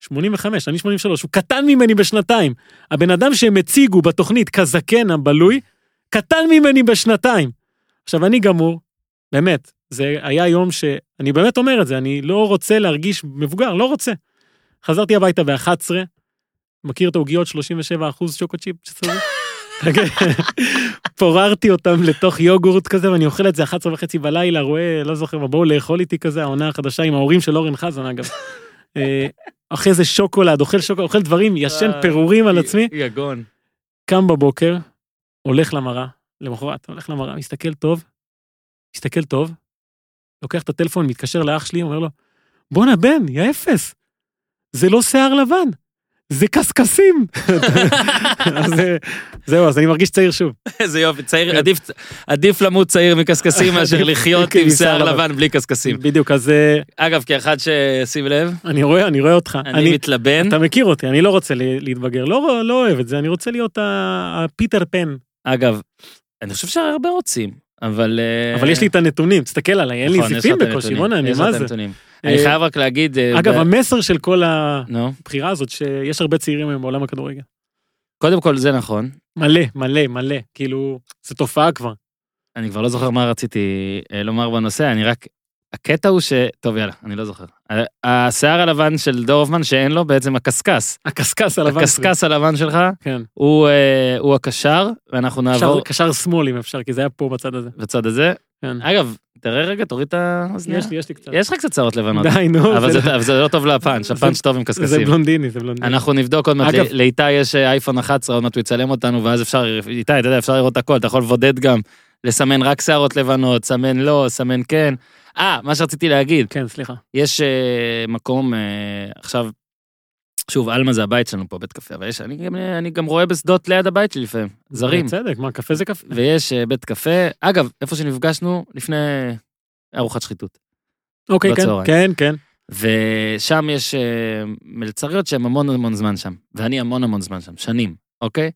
שמונים וחמש, אני שמונים ושלוש, הוא קטן ממני בשנתיים, הבן אדם שהם הציגו בתוכנית כזקן הבלוי, קטן ממני בשנתיים. עכשיו אני גמור, באמת, זה היה יום שאני באמת אומר את זה, אני לא רוצה להרגיש מבוגר, לא רוצה. חזרתי הביתה ב-אחת עשרה, מכיר את העוגיות שלושים ושבע אחוז שוקו צ'יפ שצריך? פוררתי אותם לתוך יוגורט כזה, ואני אוכל את זה אחת עשרה וחצי בלילה, רואה, לא זוכר מה, בואו לאכול איתי כזה, העונה החדשה עם ההורים של אורן חזן, אגב. אחרי זה שוקולד, אוכל שוקולד, אוכל דברים, ישן פירורים על עצמי. יגון. קם בבוקר, הולך למראה, למחרת, הולך למראה, מסתכל טוב, מסתכל טוב, לוקח את הטלפון, מתקשר לאח שלי, אומר לו, בונה בן, יא אפס, זה לא שיער לבן. זה קסקסים. זהו, אז אני מרגיש צעיר שוב. איזה יופי, צעיר, עדיף למות צעיר מקסקסים, מאשר לחיות עם שיער לבן בלי קסקסים. בדיוק, אז... אגב, כאחד ששים לב... אני רואה, אני רואה אותך. אני מתלבן. אתה מכיר אותי, אני לא רוצה להתבגר, לא אוהב את זה, אני רוצה להיות הפיטר פן. אגב, אני חושב שהרבה רוצים. אבל... אבל יש לי את הנתונים, תסתכל עליי, אין לי זיפים בקושי, בוא נעני, מה זה? אני חייב רק להגיד... אגב, המסר של כל הבחירה הזאת, שיש הרבה צעירים היום בעולם הכדורגל. קודם כל, זה נכון. מלא, מלא, מלא, כאילו, זה תופעה כבר. אני כבר לא זוכר מה רציתי לומר בנושא, אני רק... הקטע הוא ש... טוב, יאללה, אני לא זוכר. השיער הלבן של דור הופמן שאין לו, בעצם הקסקס. הקסקס הלבן. הקסקס הלבן שלך, הוא הקשר, ואנחנו נעבור... קשר שמאל, אם אפשר, כי זה היה פה בצד הזה. בצד הזה? כן. אגב, תראה רגע, תוריד את האוזניה. יש לי, יש לי קצת. יש לך קצת צרות לבנות. די, נו. אבל זה לא טוב לפאנץ', הפאנץ' טוב עם קסקסים. זה בלונדיני, זה בלונדיני. אנחנו נבדוק עוד מעט, לאיתי יש אייפון אחת עשרה, עוד מעט הוא יצלם אותנו, ואז אפשר, איתי, אתה יודע, אפשר לראות את הכל, אתה יכול לבודד גם, לסמן רק שערות לבנות, סמן לא, סמן כן. אה, מה שרציתי להגיד. כן, סליחה. יש uh, מקום, uh, עכשיו, שוב, אלמה זה הבית שלנו פה, בית קפה, אבל יש, אני, גם, אני גם רואה בשדות ליד הבית שלי לפעמים, זרים. בצדק, מה, קפה זה קפה. ויש uh, בית קפה, אגב, איפה שנפגשנו, לפני ארוחת שחיתות. אוקיי, כן, כן, כן. ושם יש uh, מלצריות שהם המון המון זמן שם, ואני המון המון זמן שם, שנים, אוקיי?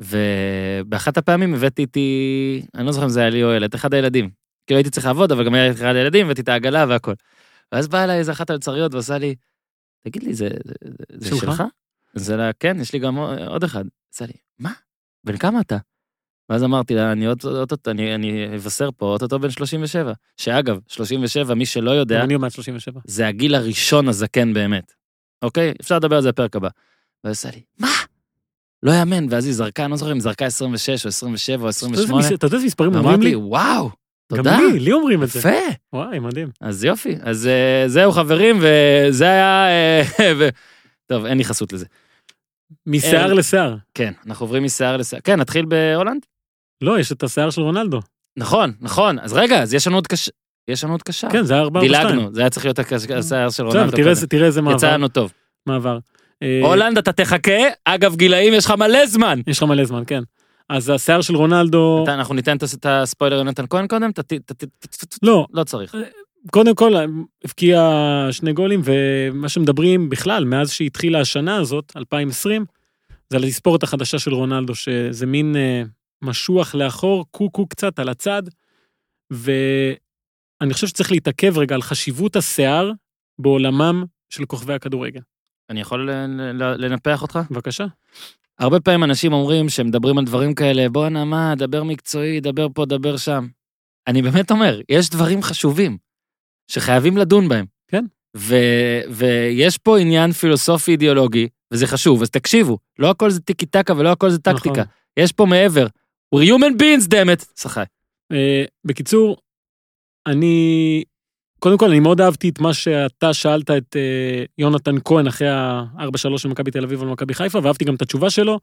ובאחת הפעמים הבאתי איתי, אני לא זוכר אם זה היה לי או ילד, אחד הילדים. כאילו הייתי צריך לעבוד, אבל גם היה אחד הילדים, הבאתי את העגלה והכל. ואז באה אליי איזה אחת הלצריות ועושה לי, תגיד לי, זה, זה שלך? אז זה לה, כן, יש לי גם עוד אחד. עשה לי, מה? בן כמה אתה? ואז אמרתי לה, אני עוד, עוד, עוד, אני, אני אבשר פה, אוטוטו בן שלושים ושבע. שאגב, שלושים ושבע, מי שלא יודע, אני אומר שלושים ושבע. זה הגיל הראשון הזקן באמת. אוקיי? אפשר לדבר על זה הפרק הבא. ועשה לי, מה? לא יאמן. ואז היא זרקה, אני לא זוכר אם זרקה עשרים ושש או עשרים ושבע או עשרים ושמונה. אתה יודע, מספרים אומרים לי? וואו, תודה. גם לי, לי אומרים את זה. יפה. וואי, מדהים. אז יופי. אז זהו חברים, וזה היה... טוב, אין לי חסות לזה. משיער לשיער. כן, אנחנו עוברים משיער לשיער. כן, נתחיל בהולנד. לא, יש את השיער של רונלדו. נכון, נכון. אז רגע, אז יש לנו עוד קשר. יש לנו עוד קשר. כן, זה היה ארבע או שתיים. דילגנו, זה היה צריך להיות השיער של רונלדו. תראה איזה מעבר. יצא לנו טוב. מעבר. הולנד, אתה תחכה. אגב, גילאים, יש לך מלא זמן. יש לך מלא זמן, כן. אז השיער של רונלדו... אנחנו ניתן את הספוילר יונתן כהן קודם? לא. לא צריך. קודם כל, הבקיע שני גולים, ומה שמדברים בכלל, מאז שהתחילה השנה הזאת, אלפיים ועשרים, זה על הספורט החדשה של רונלדו, שזה מין משוח לאחור, קוקו קצת על הצד, ואני חושב שצריך להתעכב רגע על חשיבות השיער בעולמם של כוכבי הכדורגל. אני יכול לנפח אותך? בבקשה. הרבה פעמים אנשים אומרים שהם מדברים על דברים כאלה, בוא נעמה, דבר מקצועי, דבר פה, דבר שם. אני באמת אומר, יש דברים חשובים. שחייבים לדון בהם. כן. ו- ויש פה עניין פילוסופי אידיאולוגי, וזה חשוב, אז תקשיבו, לא הכל זה טיקי-טקה ולא הכל זה טקטיקה. נכון. יש פה מעבר. We're human beings, damn it. שחי. Uh, בקיצור, אני, קודם כל, אני מאוד אהבתי את מה שאתה שאלת את uh, יונתן כהן, אחרי ה-ארבע שלוש של מכבי תל אביב על מכבי חיפה, ואהבתי גם את התשובה שלו,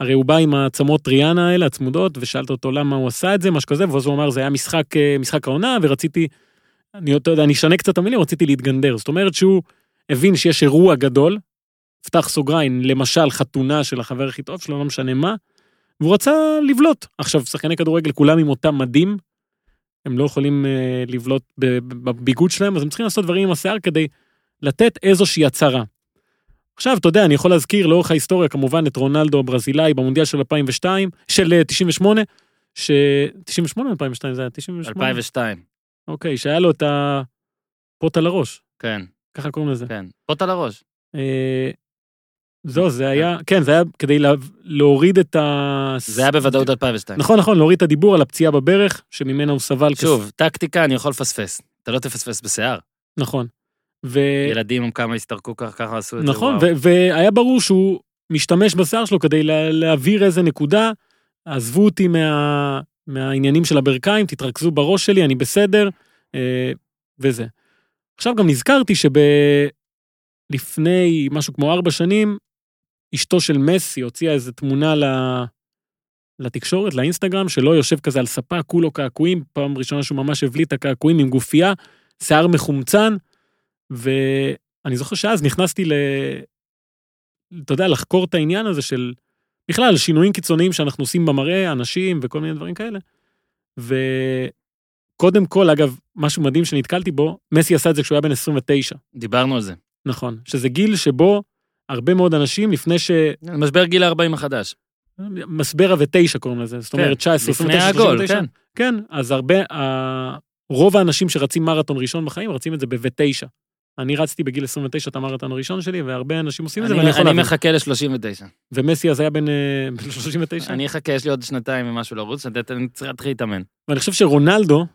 הרי הוא בא עם העצמות ריאנה האלה, הצמודות, ושאלת אותו למה הוא עשה את זה, משהו כזה, ואז הוא אמר, זה היה משחק, משחק העונה, ורציתי אני יודע, אני שנה קצת המילים, רציתי להתגנדר. זאת אומרת שהוא הבין שיש אירוע גדול, פתח סוגריים, למשל חתונה של החבר הכי טוב שלו, לא משנה מה, והוא רצה לבלוט. עכשיו, שחקני כדורגל, כולם עם אותם מדים, הם לא יכולים uh, לבלוט בביגוד שלהם, אז הם צריכים לעשות דברים עם השיער כדי לתת איזושהי הצהרה. עכשיו, אתה יודע, אני יכול להזכיר לאורך ההיסטוריה, כמובן, את רונלדו הברזילאי במונדיאל של אלפיים ושתיים, של תשעים ושמונה, ש... תשעים ושמונה, אלפיים ושתיים, זה היה תשעים ושמונה. אלפיים ושתיים. אוקיי, שהיה לו את הפוט על הראש. כן. ככה קוראים לזה. כן, פוט על הראש. זו, זה היה, כן, זה היה כדי להוריד את ה... זה היה בוודאות אלפיים ושתיים. נכון, נכון, להוריד את הדיבור על הפציעה בברך, שממנה הוא סבל... שוב, טקטיקה אני יכול לפספס. אתה לא תפספס בשיער. נכון. ילדים עם כמה הסתרקו ככה, עשו את זה. נכון, והיה ברור שהוא משתמש בשיער שלו כדי להעביר איזה נקודה, עזבו אותי מה... מהעניינים של הברכיים, תתרכזו בראש שלי, אני בסדר, וזה. עכשיו גם נזכרתי שלפני משהו כמו ארבע שנים, אשתו של מסי הוציאה איזו תמונה לתקשורת, לאינסטגרם, שלא יושב כזה על ספה, כולו קעקועים, פעם ראשונה שהוא ממש הבליט את הקעקועים עם גופייה, שיער מחומצן, ואני זוכר שאז נכנסתי ל... אתה יודע, לחקור את העניין הזה של... בכלל, שינויים קיצוניים שאנחנו עושים במראה, אנשים וכל מיני דברים כאלה. וקודם כל, אגב, משהו מדהים שנתקלתי בו, מסי עשה את זה כשהוא היה בן עשרים ותשע. דיברנו על זה. נכון, שזה גיל שבו הרבה מאוד אנשים לפני ש... משבר גיל ה-ארבעים החדש. מסבר ה-תשע קוראים לזה, זאת אומרת תשע עשרה, עשרים ותשע, שלושים ותשע. כן. כן, אז הרבה, רוב האנשים שרצים מרתון ראשון בחיים, רצים את זה ב-תשע. אני רצתי בגיל עשרים ותשע את המרתון הראשון שלי, והרבה אנשים עושים את זה, ואני יכול... אני מחכה ל-שלושים ותשע. ומסי אז היה בן שלושים ותשע? אני אחכה, יש לי עוד שנתיים ומשהו לרוץ, אני צריך להתחיל להתאמן. ואני חושב שרונלדו,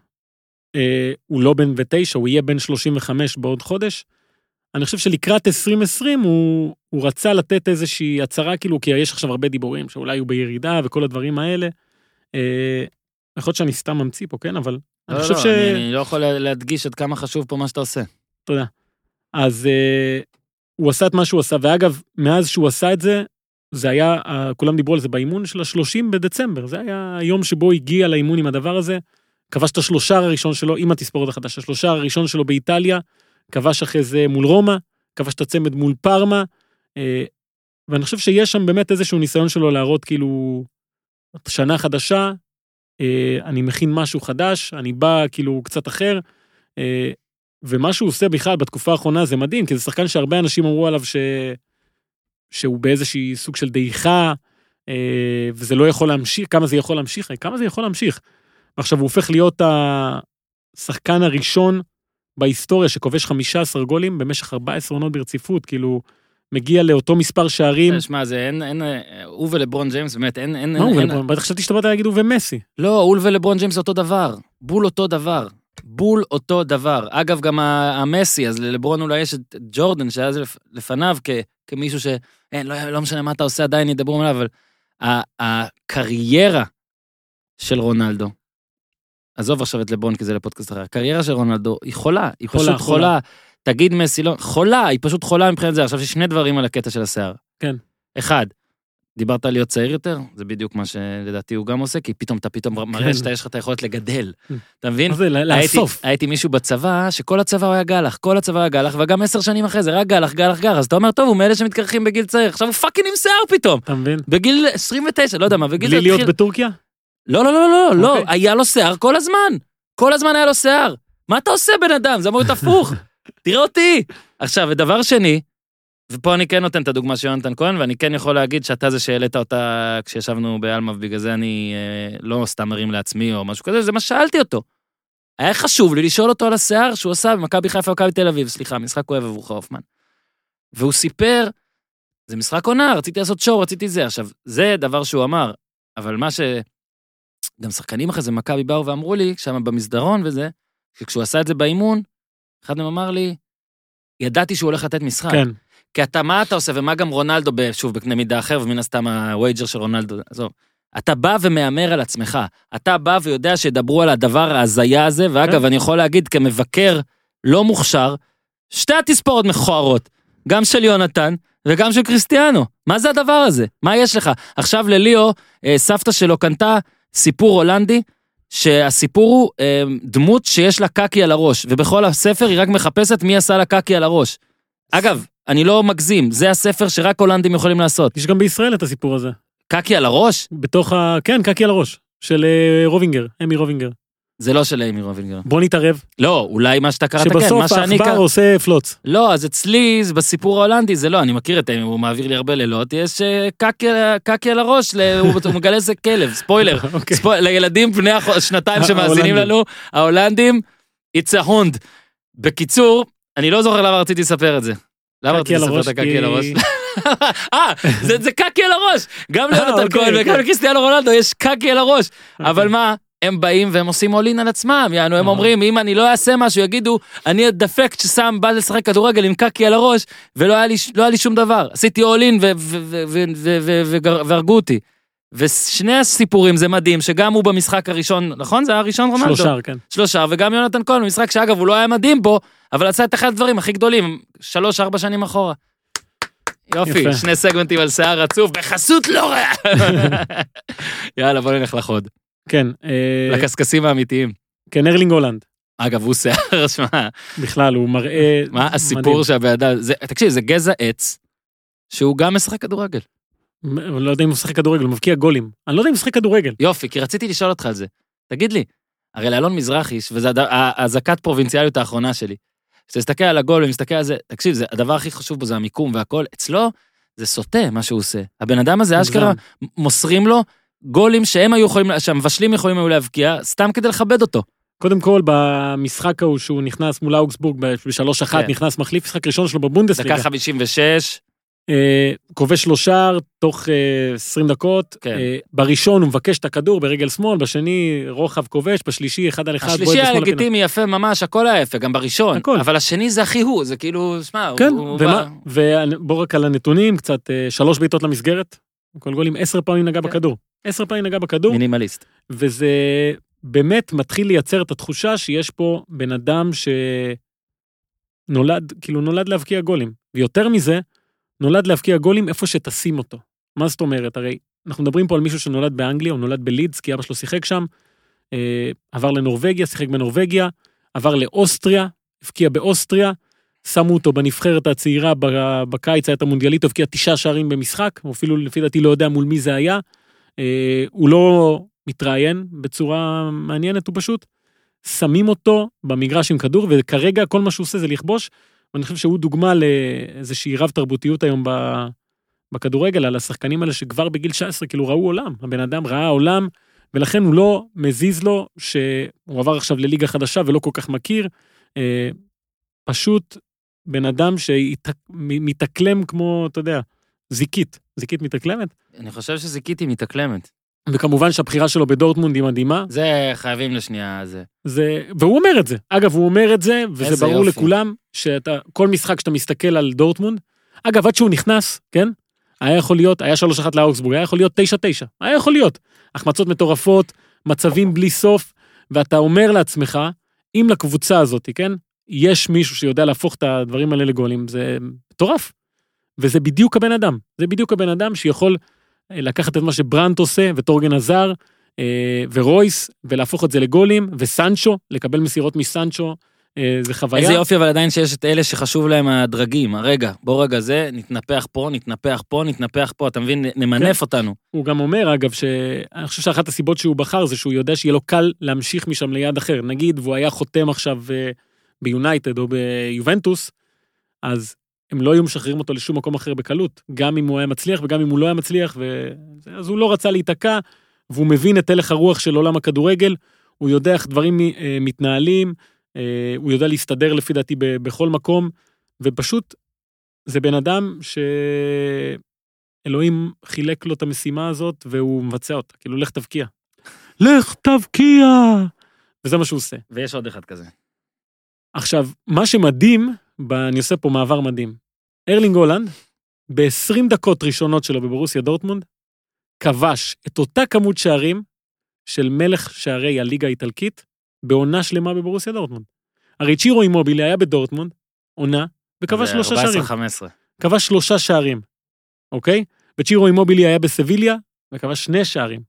הוא לא בן תשע, הוא יהיה בן שלושים וחמש בעוד חודש, אני חושב שלקראת עשרים עשרים, הוא רצה לתת איזושהי הצהרה, כאילו, כי יש עכשיו הרבה דיבורים, שאולי הוא בירידה וכל הדברים האלה, יכול להיות שאני סתם ממציא פה, כן, אבל... לא, לא, אני לא יכול להדגיש עד כמה חשוב פה מה שאתה עושה. תודה. אז uh, הוא עשה את מה שהוא עשה, ואגב, מאז שהוא עשה את זה, זה היה, uh, כולם דיברו על זה באימון של ה-שלושים בדצמבר, זה היה היום שבו הגיע לאימון עם הדבר הזה, כבש את השלושה הראשון שלו, עם התספורת החדש, השלושה הראשון שלו באיטליה, כבש אחרי זה מול רומא, כבש את הצמד מול פרמה, uh, ואני חושב שיש שם באמת איזשהו ניסיון שלו להראות כאילו, שנה חדשה, uh, אני מכין משהו חדש, אני בא כאילו קצת אחר, uh, ומה שהוא עושה בכלל בתקופה האחרונה זה מדהים, כי זה שחקן שהרבה אנשים אמרו עליו ש... שהוא באיזושהי סוג של דעיכה, וזה לא יכול להמשיך, כמה זה יכול להמשיך, כמה זה יכול להמשיך. ועכשיו הוא הופך להיות השחקן הראשון בהיסטוריה שכובש חמישה עשר גולים במשך ארבע עשרה עונות ברציפות, כאילו מגיע לאותו מספר שערים. תשמע, זה אין, אין, הוא ולברון ג'יימס, באמת, אין, אין, אין. בטח שאתה תשתבט להגיד, הוא ומסי. לא, הוא ולברון ג'יימס אותו דבר. בול אותו דבר. בול אותו דבר. אגב, גם המסי, אז לברון אולי יש את ג'ורדן, שהיה זה לפניו, כמישהו ש... אין, לא, לא משנה מה אתה עושה, עדיין ידברו עליו, אבל הקריירה של רונלדו, עזוב עכשיו את לברון, כי זה לפודקאסט אחר, הקריירה של רונלדו היא חולה, היא חולה, פשוט חולה. חולה. תגיד מסי, לא, חולה, היא פשוט חולה מבחינת זה. עכשיו יש שני דברים על הקטע של השיער. כן. אחד, דיברת על להיות צעיר יותר, זה בדיוק מה שלדעתי הוא גם עושה, כי פתאום אתה פתאום מראה שאתה יש לך את היכולת לגדל. אתה מבין? הייתי מישהו בצבא, שכל הצבא היה גלח, כל הצבא היה גלח, וגם עשר שנים אחרי זה, רק גלח, גלח, גלח. אז אתה אומר, טוב, הוא מאלה שמתקרחים בגיל צעיר, עכשיו הוא פאקינג עם שיער פתאום. אתה מבין? בגיל עשרים ותשע, לא יודע מה, בלי להיות בטורקיה? לא, לא, לא, לא, לא, היה לו שיער כל הזמן. כל הזמן היה לו שיער. מה אתה עושה, בן אדם? זה אמור להיות הפוך. תראה אותי. עכשיו, ודבר שני, ופה אני כן נותן את הדוגמה של יונתן כהן, ואני כן יכול להגיד שאתה זה שהעלית אותה כשישבנו באלמב, בגלל זה אני אה, לא סתם מרים לעצמי או משהו כזה, זה מה שאלתי אותו. היה חשוב לי לשאול אותו על השיער שהוא עשה במכבי חיפה ומכבי תל אביב, סליחה, משחק כואב עבור חופמן. והוא סיפר, זה משחק עונה, רציתי לעשות שור, רציתי זה. עכשיו, זה דבר שהוא אמר, אבל מה ש... גם שחקנים אחרי זה מכבי באו ואמרו לי, שם במסדרון וזה, כשהוא עשה את זה באימון, אחד מהם אמר לי, ידעתי שהוא הולך לתת משחק. כן. כי אתה, מה אתה עושה, ומה גם רונלדו, שוב, בקנה מידה אחר, ומן הסתם הווייג'ר של רונלדו, עזוב, אתה בא ומאמר על עצמך, אתה בא ויודע שידברו על הדבר ההזיה הזה, ואגב, אני יכול להגיד, כמבקר לא מוכשר, שתי התספורות מכוערות, גם של יונתן, וגם של קריסטיאנו. מה זה הדבר הזה? מה יש לך? עכשיו לליאו, סבתא שלו קנתה סיפור הולנדי, שהסיפור הוא דמות שיש לה קקי על הראש, ובכל הספר היא רק מחפשת מי עשה לה קקי על הראש. אגב, אני לא מגזים, זה הספר שרק הולנדים יכולים לעשות. יש גם בישראל את הסיפור הזה. קקי על הראש? בתוך ה... כן, קקי על הראש. של רובינגר, אמי רובינגר. זה לא של אמי רובינגר. בוא נתערב. לא, אולי מה שאתה קראת, כן. שבסוף האחבר עושה פלוץ. לא, אז אצלי, בסיפור ההולנדי, זה לא, אני מכיר את אמי, הוא מעביר לי הרבה לילות, יש קקי על הראש, הוא מגלה איזה כלב, ספוילר. לילדים בני השנתיים שמאזינים לנו, ההולנדים, it's a hund. בקיצור, אני לא זוכר למה רציתי לספר את זה. למה רציתי לספר את הקקי על הראש? אה, זה קקי על הראש. גם ליונתן כהן וגם לקריסטיאנו רונלדו יש קקי על הראש. אבל מה, הם באים והם עושים עולין על עצמם. יענו, הם אומרים, אם אני לא אעשה משהו, יגידו, אני דפקט ששם בא לשחק כדורגל עם קקי על הראש, ולא היה לי שום דבר. עשיתי עולין והרגו אותי. ושני הסיפורים זה מדהים, שגם הוא במשחק הראשון, נכון? זה היה הראשון רונלדו. שלושה, כן. שלושה, וגם יונתן כהן, במשחק שאגב הוא לא היה מדהים בו, אבל עשה את אחד הדברים הכי גדולים, שלוש, ארבע שנים אחורה. יופי, יפה. שני סגמנטים על שיער רצוף, בחסות לא רע. יאללה, בוא נלך לחוד. כן. לקסקסים האמיתיים. כן, ארלינג הולנד. אגב, הוא שיער, שמה? בכלל, הוא מראה... מה הסיפור שהבאדם... תקשיב, זה גזע עץ, שהוא גם משחק כדורגל. לא יודע אם הוא שחק כדורגל, הוא מבקיע גולים. אני לא יודע אם הוא שחק כדורגל. יופי, כי רציתי לשאול אותך על זה. תגיד לי, הרי לאלון מזרחיש, וזו הזקת פרובינציאליות האחרונה שלי, כשתסתכל על הגול ומסתכל על זה, תקשיב, הדבר הכי חשוב בו זה המיקום והכל, אצלו זה סוטה מה שהוא עושה. הבן אדם הזה, אשכרה, מוסרים לו גולים שהם היו יכולים, שהמבשלים יכולים היו להבקיע, סתם כדי לכבד אותו. קודם כל, במשחק ההוא שהוא נכנס מול אוגסבורג ב-שלוש אחת, נכנס מחליף, משחק ראשון שלו בבונדסליגה. דקה חמישים ושש. כובש לו שער תוך עשרים דקות, בראשון הוא מבקש את הכדור ברגל שמאל, בשני רוחב כובש, בשלישי אחד על אחד. השלישי הלגיטימי יפה ממש, הכל היפה, גם בראשון, אבל השני זה הכי הוא, זה כאילו, שמע, הוא בא. ובוא רק על הנתונים, קצת שלוש בעיטות למסגרת, כל גולים עשר פעמים נגע בכדור, עשר פעמים נגע בכדור. מינימליסט. וזה באמת מתחיל לייצר את התחושה שיש פה בן אדם שנולד, כאילו נולד להבקיע גולים, ויותר מזה, נולד להבקיע גולים איפה שתשים אותו. מה זאת אומרת? הרי אנחנו מדברים פה על מישהו שנולד באנגליה, הוא נולד בלידס, כי אבא שלו שיחק שם, עבר לנורווגיה, שיחק בנורווגיה, עבר לאוסטריה, הבקיע באוסטריה, שמו אותו בנבחרת הצעירה, בקיץ היה את המונדיאלית, הוא הבקיע תשעה שערים במשחק, הוא אפילו לפי דעתי לא יודע מול מי זה היה, הוא לא מתראיין בצורה מעניינת, הוא פשוט שמים אותו במגרש עם כדור, וכרגע כל מה שהוא עושה זה לכבוש, ואני חושב שהוא דוגמה לאיזושהי רב תרבותיות היום בכדורגל, על השחקנים האלה שכבר בגיל תשע עשרה כאילו ראו עולם, הבן אדם ראה עולם, ולכן הוא לא מזיז לו שהוא עבר עכשיו לליגה חדשה ולא כל כך מכיר, פשוט בן אדם שמתאקלם כמו, אתה יודע, זיקית. זיקית מתאקלמת? אני חושב שזיקית היא מתאקלמת. וכמובן שהבחירה שלו בדורטמונד היא מדהימה. זה חייבים לשנייה, זה. זה, והוא אומר את זה. אגב, הוא אומר את זה, וזה ברור יופי. לכולם, שאתה, כל משחק שאתה מסתכל על דורטמונד, אגב, עד שהוא נכנס, כן? היה יכול להיות, היה שלוש אחת לאוגסבורג, היה יכול להיות תשע תשע, היה יכול להיות. החמצות מטורפות, מצבים בלי סוף, ואתה אומר לעצמך, אם לקבוצה הזאת, כן? יש מישהו שיודע להפוך את הדברים האלה לגולים, זה מטורף. וזה בדיוק הבן אדם. זה בדיוק הבן אדם שיכול לקחת את מה שברנט עושה, וטורגן עזר, ורויס, ולהפוך את זה לגולים, וסנצ'ו, לקבל מסירות מסנצ'ו, זה חוויה. איזה יופי, אבל עדיין שיש את אלה שחשוב להם הדרגים, הרגע, בוא רגע זה, נתנפח פה, נתנפח פה, נתנפח פה, אתה מבין, נמנף אותנו. הוא גם אומר, אגב, שאני חושב שאחת הסיבות שהוא בחר, זה שהוא יודע שיהיה לו קל להמשיך משם ליד אחר. נגיד, והוא היה חותם עכשיו ביונייטד או ביובנטוס, אז הם לא היו משחררים אותו לשום מקום אחר בקלות, גם אם הוא היה מצליח וגם אם הוא לא היה מצליח, אז הוא לא רצה להיתקע, והוא מבין את הלך הרוח של עולם הכדורגל, הוא יודע איך דברים מתנהלים, הוא יודע להסתדר לפי דעתי בכל מקום, ופשוט זה בן אדם שאלוהים חילק לו את המשימה הזאת, והוא מבצע אותה, כאילו לך תבקיע. לך תבקיע! וזה מה שהוא עושה. ויש עוד אחד כזה. עכשיו, מה שמדהים, אני עושה פה מעבר מדהים. ארלינג הולנד, ב-עשרים דקות ראשונות שלו בברוסיה דורטמונד, כבש את אותה כמות שערים של מלך שערי הליגה האיטלקית, בעונה שלמה בברוסיה דורטמונד. הרי צ'ירו אימובילי היה בדורטמונד, עונה, וכבש שלושה שערים. ארבע עשרה חמש עשרה. כבש שלושה שערים, אוקיי? וצ'ירו אימובילי היה בסביליה, וכבש שני שערים.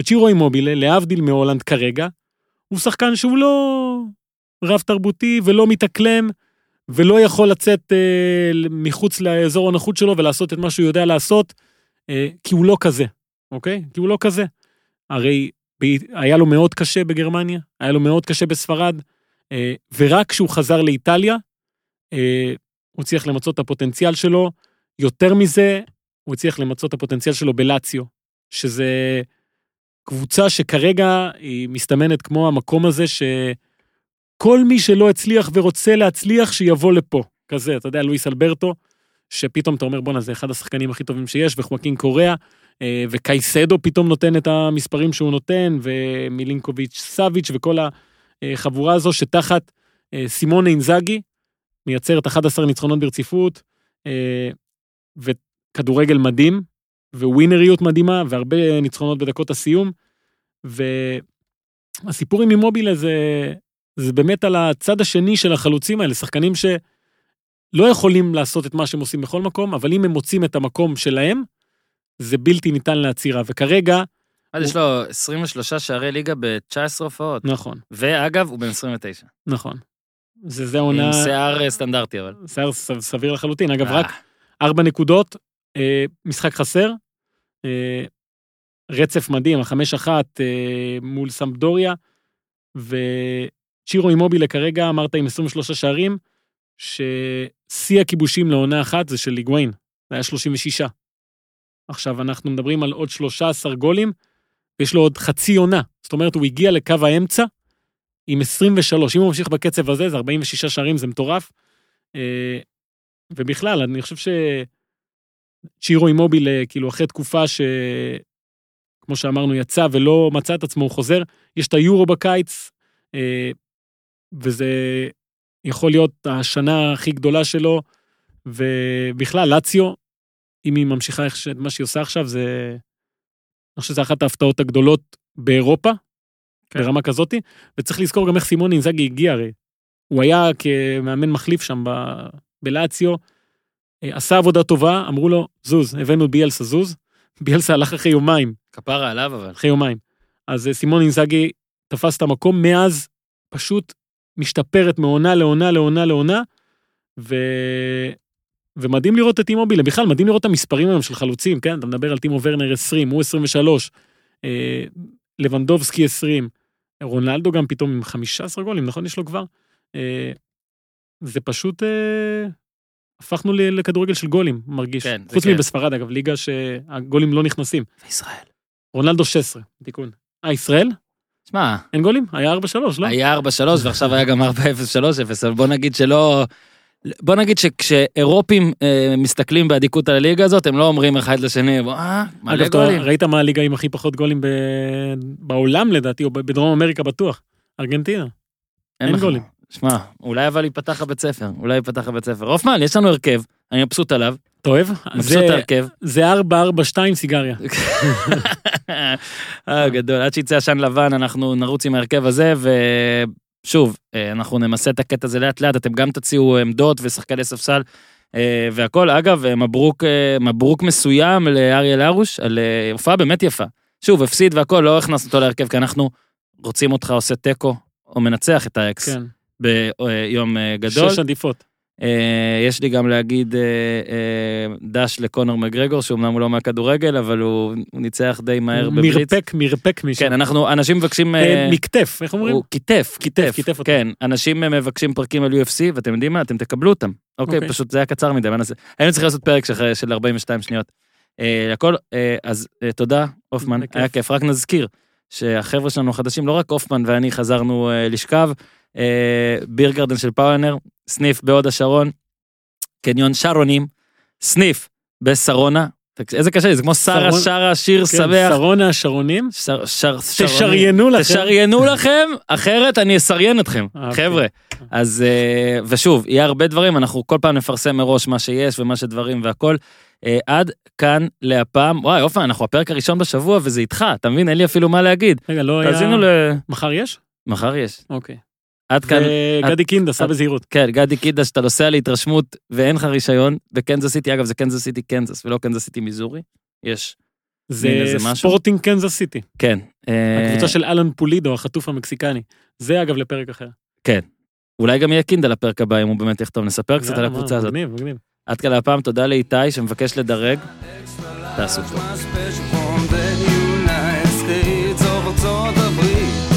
וצ'ירו אימובילי, להבדיל מהולנד כרגע, הוא שחקן שהוא לא רב תרבותי ולא מתאקלם, ולא יכול לצאת אה, מחוץ לאזור הנחות שלו, ולעשות את מה שהוא יודע לעשות, אה, כי הוא לא כזה, אוקיי? כי הוא לא כזה. הרי היה לו מאוד קשה בגרמניה, היה לו מאוד קשה בספרד, אה, ורק כשהוא חזר לאיטליה, אה, הוא צריך למצוא את הפוטנציאל שלו, יותר מזה, הוא צריך למצוא את הפוטנציאל שלו בלציו, שזה קבוצה שכרגע היא מסתמנת כמו המקום הזה ש... כל מי שלא הצליח ורוצה להצליח, שיבוא לפה. כזה, אתה יודע, לואיס אלברטו, שפתאום אתה אומר, בונה, זה אחד השחקנים הכי טובים שיש, וחואקין קוריאה, וקייסדו פתאום נותן את המספרים שהוא נותן, ומילינקוביץ' סאביץ' וכל החבורה הזו, שתחת סימונה אינזאגי, מייצרת אחת עשרה ניצחונות ברציפות, וכדורגל מדהים, וווינריות מדהימה, והרבה ניצחונות בדקות הסיום, והסיפור עם אימובילה זה... זה באמת על הצד השני של החלוצים האלה, שחקנים שלא יכולים לעשות את מה שהם עושים בכל מקום, אבל אם הם מוצאים את המקום שלהם, זה בלתי ניתן לעצירה, וכרגע... אז הוא... יש לו עשרים ושלושה שערי ליגה ב-תשע עשרה הופעות. נכון. ואגב, הוא בן עשרים ותשע. נכון. זה זה עונה... עם שיער סטנדרטי, אבל. שיער סביר לחלוטין. אגב, אה. רק ארבע נקודות, אה, משחק חסר, אה, רצף מדהים, החמש אחת אה, מול סמפדוריה, ו... צ'ירו אימובילה כרגע, אמרת עם עשרים ושלושה שערים, ששיא הכיבושים לעונה אחת זה של היגואין, זה היה שלושים ושישה. עכשיו אנחנו מדברים על עוד שלושה עשר גולים, ויש לו עוד חצי עונה, זאת אומרת הוא הגיע לקו האמצע עם עשרים ושלוש, אם הוא ממשיך בקצב הזה, זה ארבעים ושישה שערים, זה מטורף, ובכלל אני חושב שצ'ירו אימובילה, כאילו אחרי תקופה ש... כמו שאמרנו, יצא ולא מצא את עצמו, הוא חוזר, יש את היורו בקיץ, וזה יכול להיות השנה הכי גדולה שלו, ובכלל, לציו, אם היא ממשיכה מה שהיא עושה עכשיו, זה, אני חושב שזה אחת ההפתעות הגדולות באירופה, ברמה כזאת, וצריך לזכור גם איך סימון אינזאגי הגיע, הרי. הוא היה כמאמן מחליף שם בלציו, עשה עבודה טובה, אמרו לו, זוז, הבאנו ביאלסה זוז, ביאלסה הלך אחרי יומיים. כפרה עליו אבל. אחרי יומיים. אז סימון אינזאגי תפס את המקום, מאז פשוט משתפרת מעונה לעונה לעונה לעונה, ו... ומדהים לראות את אימובילה, בכלל מדהים לראות את המספרים היום של חלוצים, כן? אתה מדבר על טימו ורנר עשרים, הוא עשרים ושלוש, אה, לבנדובסקי עשרים, רונלדו גם פתאום עם חמישה עשר גולים, נכון? יש לו כבר? אה, זה פשוט, אה, הפכנו לכדורגל של גולים, מרגיש. כן, חוץ כן. מבספרד, אגב, ליגה שהגולים לא נכנסים. ישראל. רונלדו שש עשרה, תיקון. אה, ישראל? מה? אין גולים? היה ארבע שלוש, לא? היה ארבע שלוש, ועכשיו היה גם ארבע אפס שלוש אפס, אבל בוא נגיד שלא בוא נגיד שכשאירופים מסתכלים בעדיקות על הליגה הזאת, הם לא אומרים אחד לשני, אה, מלא גולים. ראית מה הליגה עם הכי פחות גולים בעולם לדעתי, או בדרום אמריקה בטוח? ארגנטינה. אין גולים. שמע, אולי אבל ייפתח הבית ספר, אולי ייפתח הבית ספר. רופמן, יש לנו הרכב, אני מבסוט עליו. אתה אוהב? מבסוט הרכב. זה ארבע ארבע שתיים סיגריה. גדול, עד שיצא השן לבן, אנחנו נרוץ עם ההרכב הזה, ו... שוב, אנחנו נמסה את הקטע הזה לאט לאט, אתם גם תציעו עמדות ושחקני ספסל והכל. אגב, מברוק, מברוק מסוים לאריאל הרוש, על הופעה באמת יפה. שוב, הפסיד והכל, לא הכנסנו אותו להרכב, כי אנחנו רוצים אותך עושה טקו, או מנצח את האקס, כן. ביום גדול. שש עדיפות. יש לי גם להגיד דש לקונור מגרגור, שאומנם הוא לא מהכדורגל, אבל הוא ניצח די מהר בבריץ. מרפק, מרפק משם. כן, אנחנו, אנשים מבקשים... מכתף, איך אומרים? הוא כיתף, כיתף. כן, אנשים מבקשים פרקים על יו אף סי, ואתם יודעים מה? אתם תקבלו אותם. אוקיי, פשוט זה היה קצר מדי. היינו צריכים לעשות פרק של ארבעים ושתיים שניות. הכל, אז תודה, הופמן. היה כיף, רק נזכיר שהחבר'ה שלנו החדשים, לא רק הופמן ואני חזרנו לשכב, בירגרדן של פאונר, סניף בעוד השרון, קניון שרונים, סניף בשרונה, איזה קשה לי, זה כמו שרה שרה שיר סבח. שרונה השרונים? תשריינו לכם. תשריינו לכם, אחרת אני אסריין אתכם, חבר'ה. אז, ושוב, יהיה הרבה דברים, אנחנו כל פעם נפרסם מראש מה שיש ומה שדברים והכל. עד כאן להפעם, וואי, אופן, אנחנו הפרק הראשון בשבוע וזה איתך, אתה מבין, אין לי אפילו מה להגיד. רגע, לא היה... מחר יש? מחר יש. אוקיי. וגדי קינדה, סע בזהירות. כן, גדי קינדה, שאתה נוסע להתרשמות ואין לך רישיון, בקנזס סיטי, אגב, זה קנזס סיטי קנזס, ולא קנזס סיטי מיזורי, יש. זה ספורטינג קנזס סיטי. כן. הקבוצה של אלן פולידו, החטוף המקסיקני. זה אגב לפרק אחר. כן. אולי גם יהיה קינדה לפרק הבא, אם הוא באמת יכתוב, נספר קצת על הקבוצה הזאת. מגניב, מגניב. עד כאן הפעם, תודה לאיתי, שמבקש לדרג. תעשו טוב.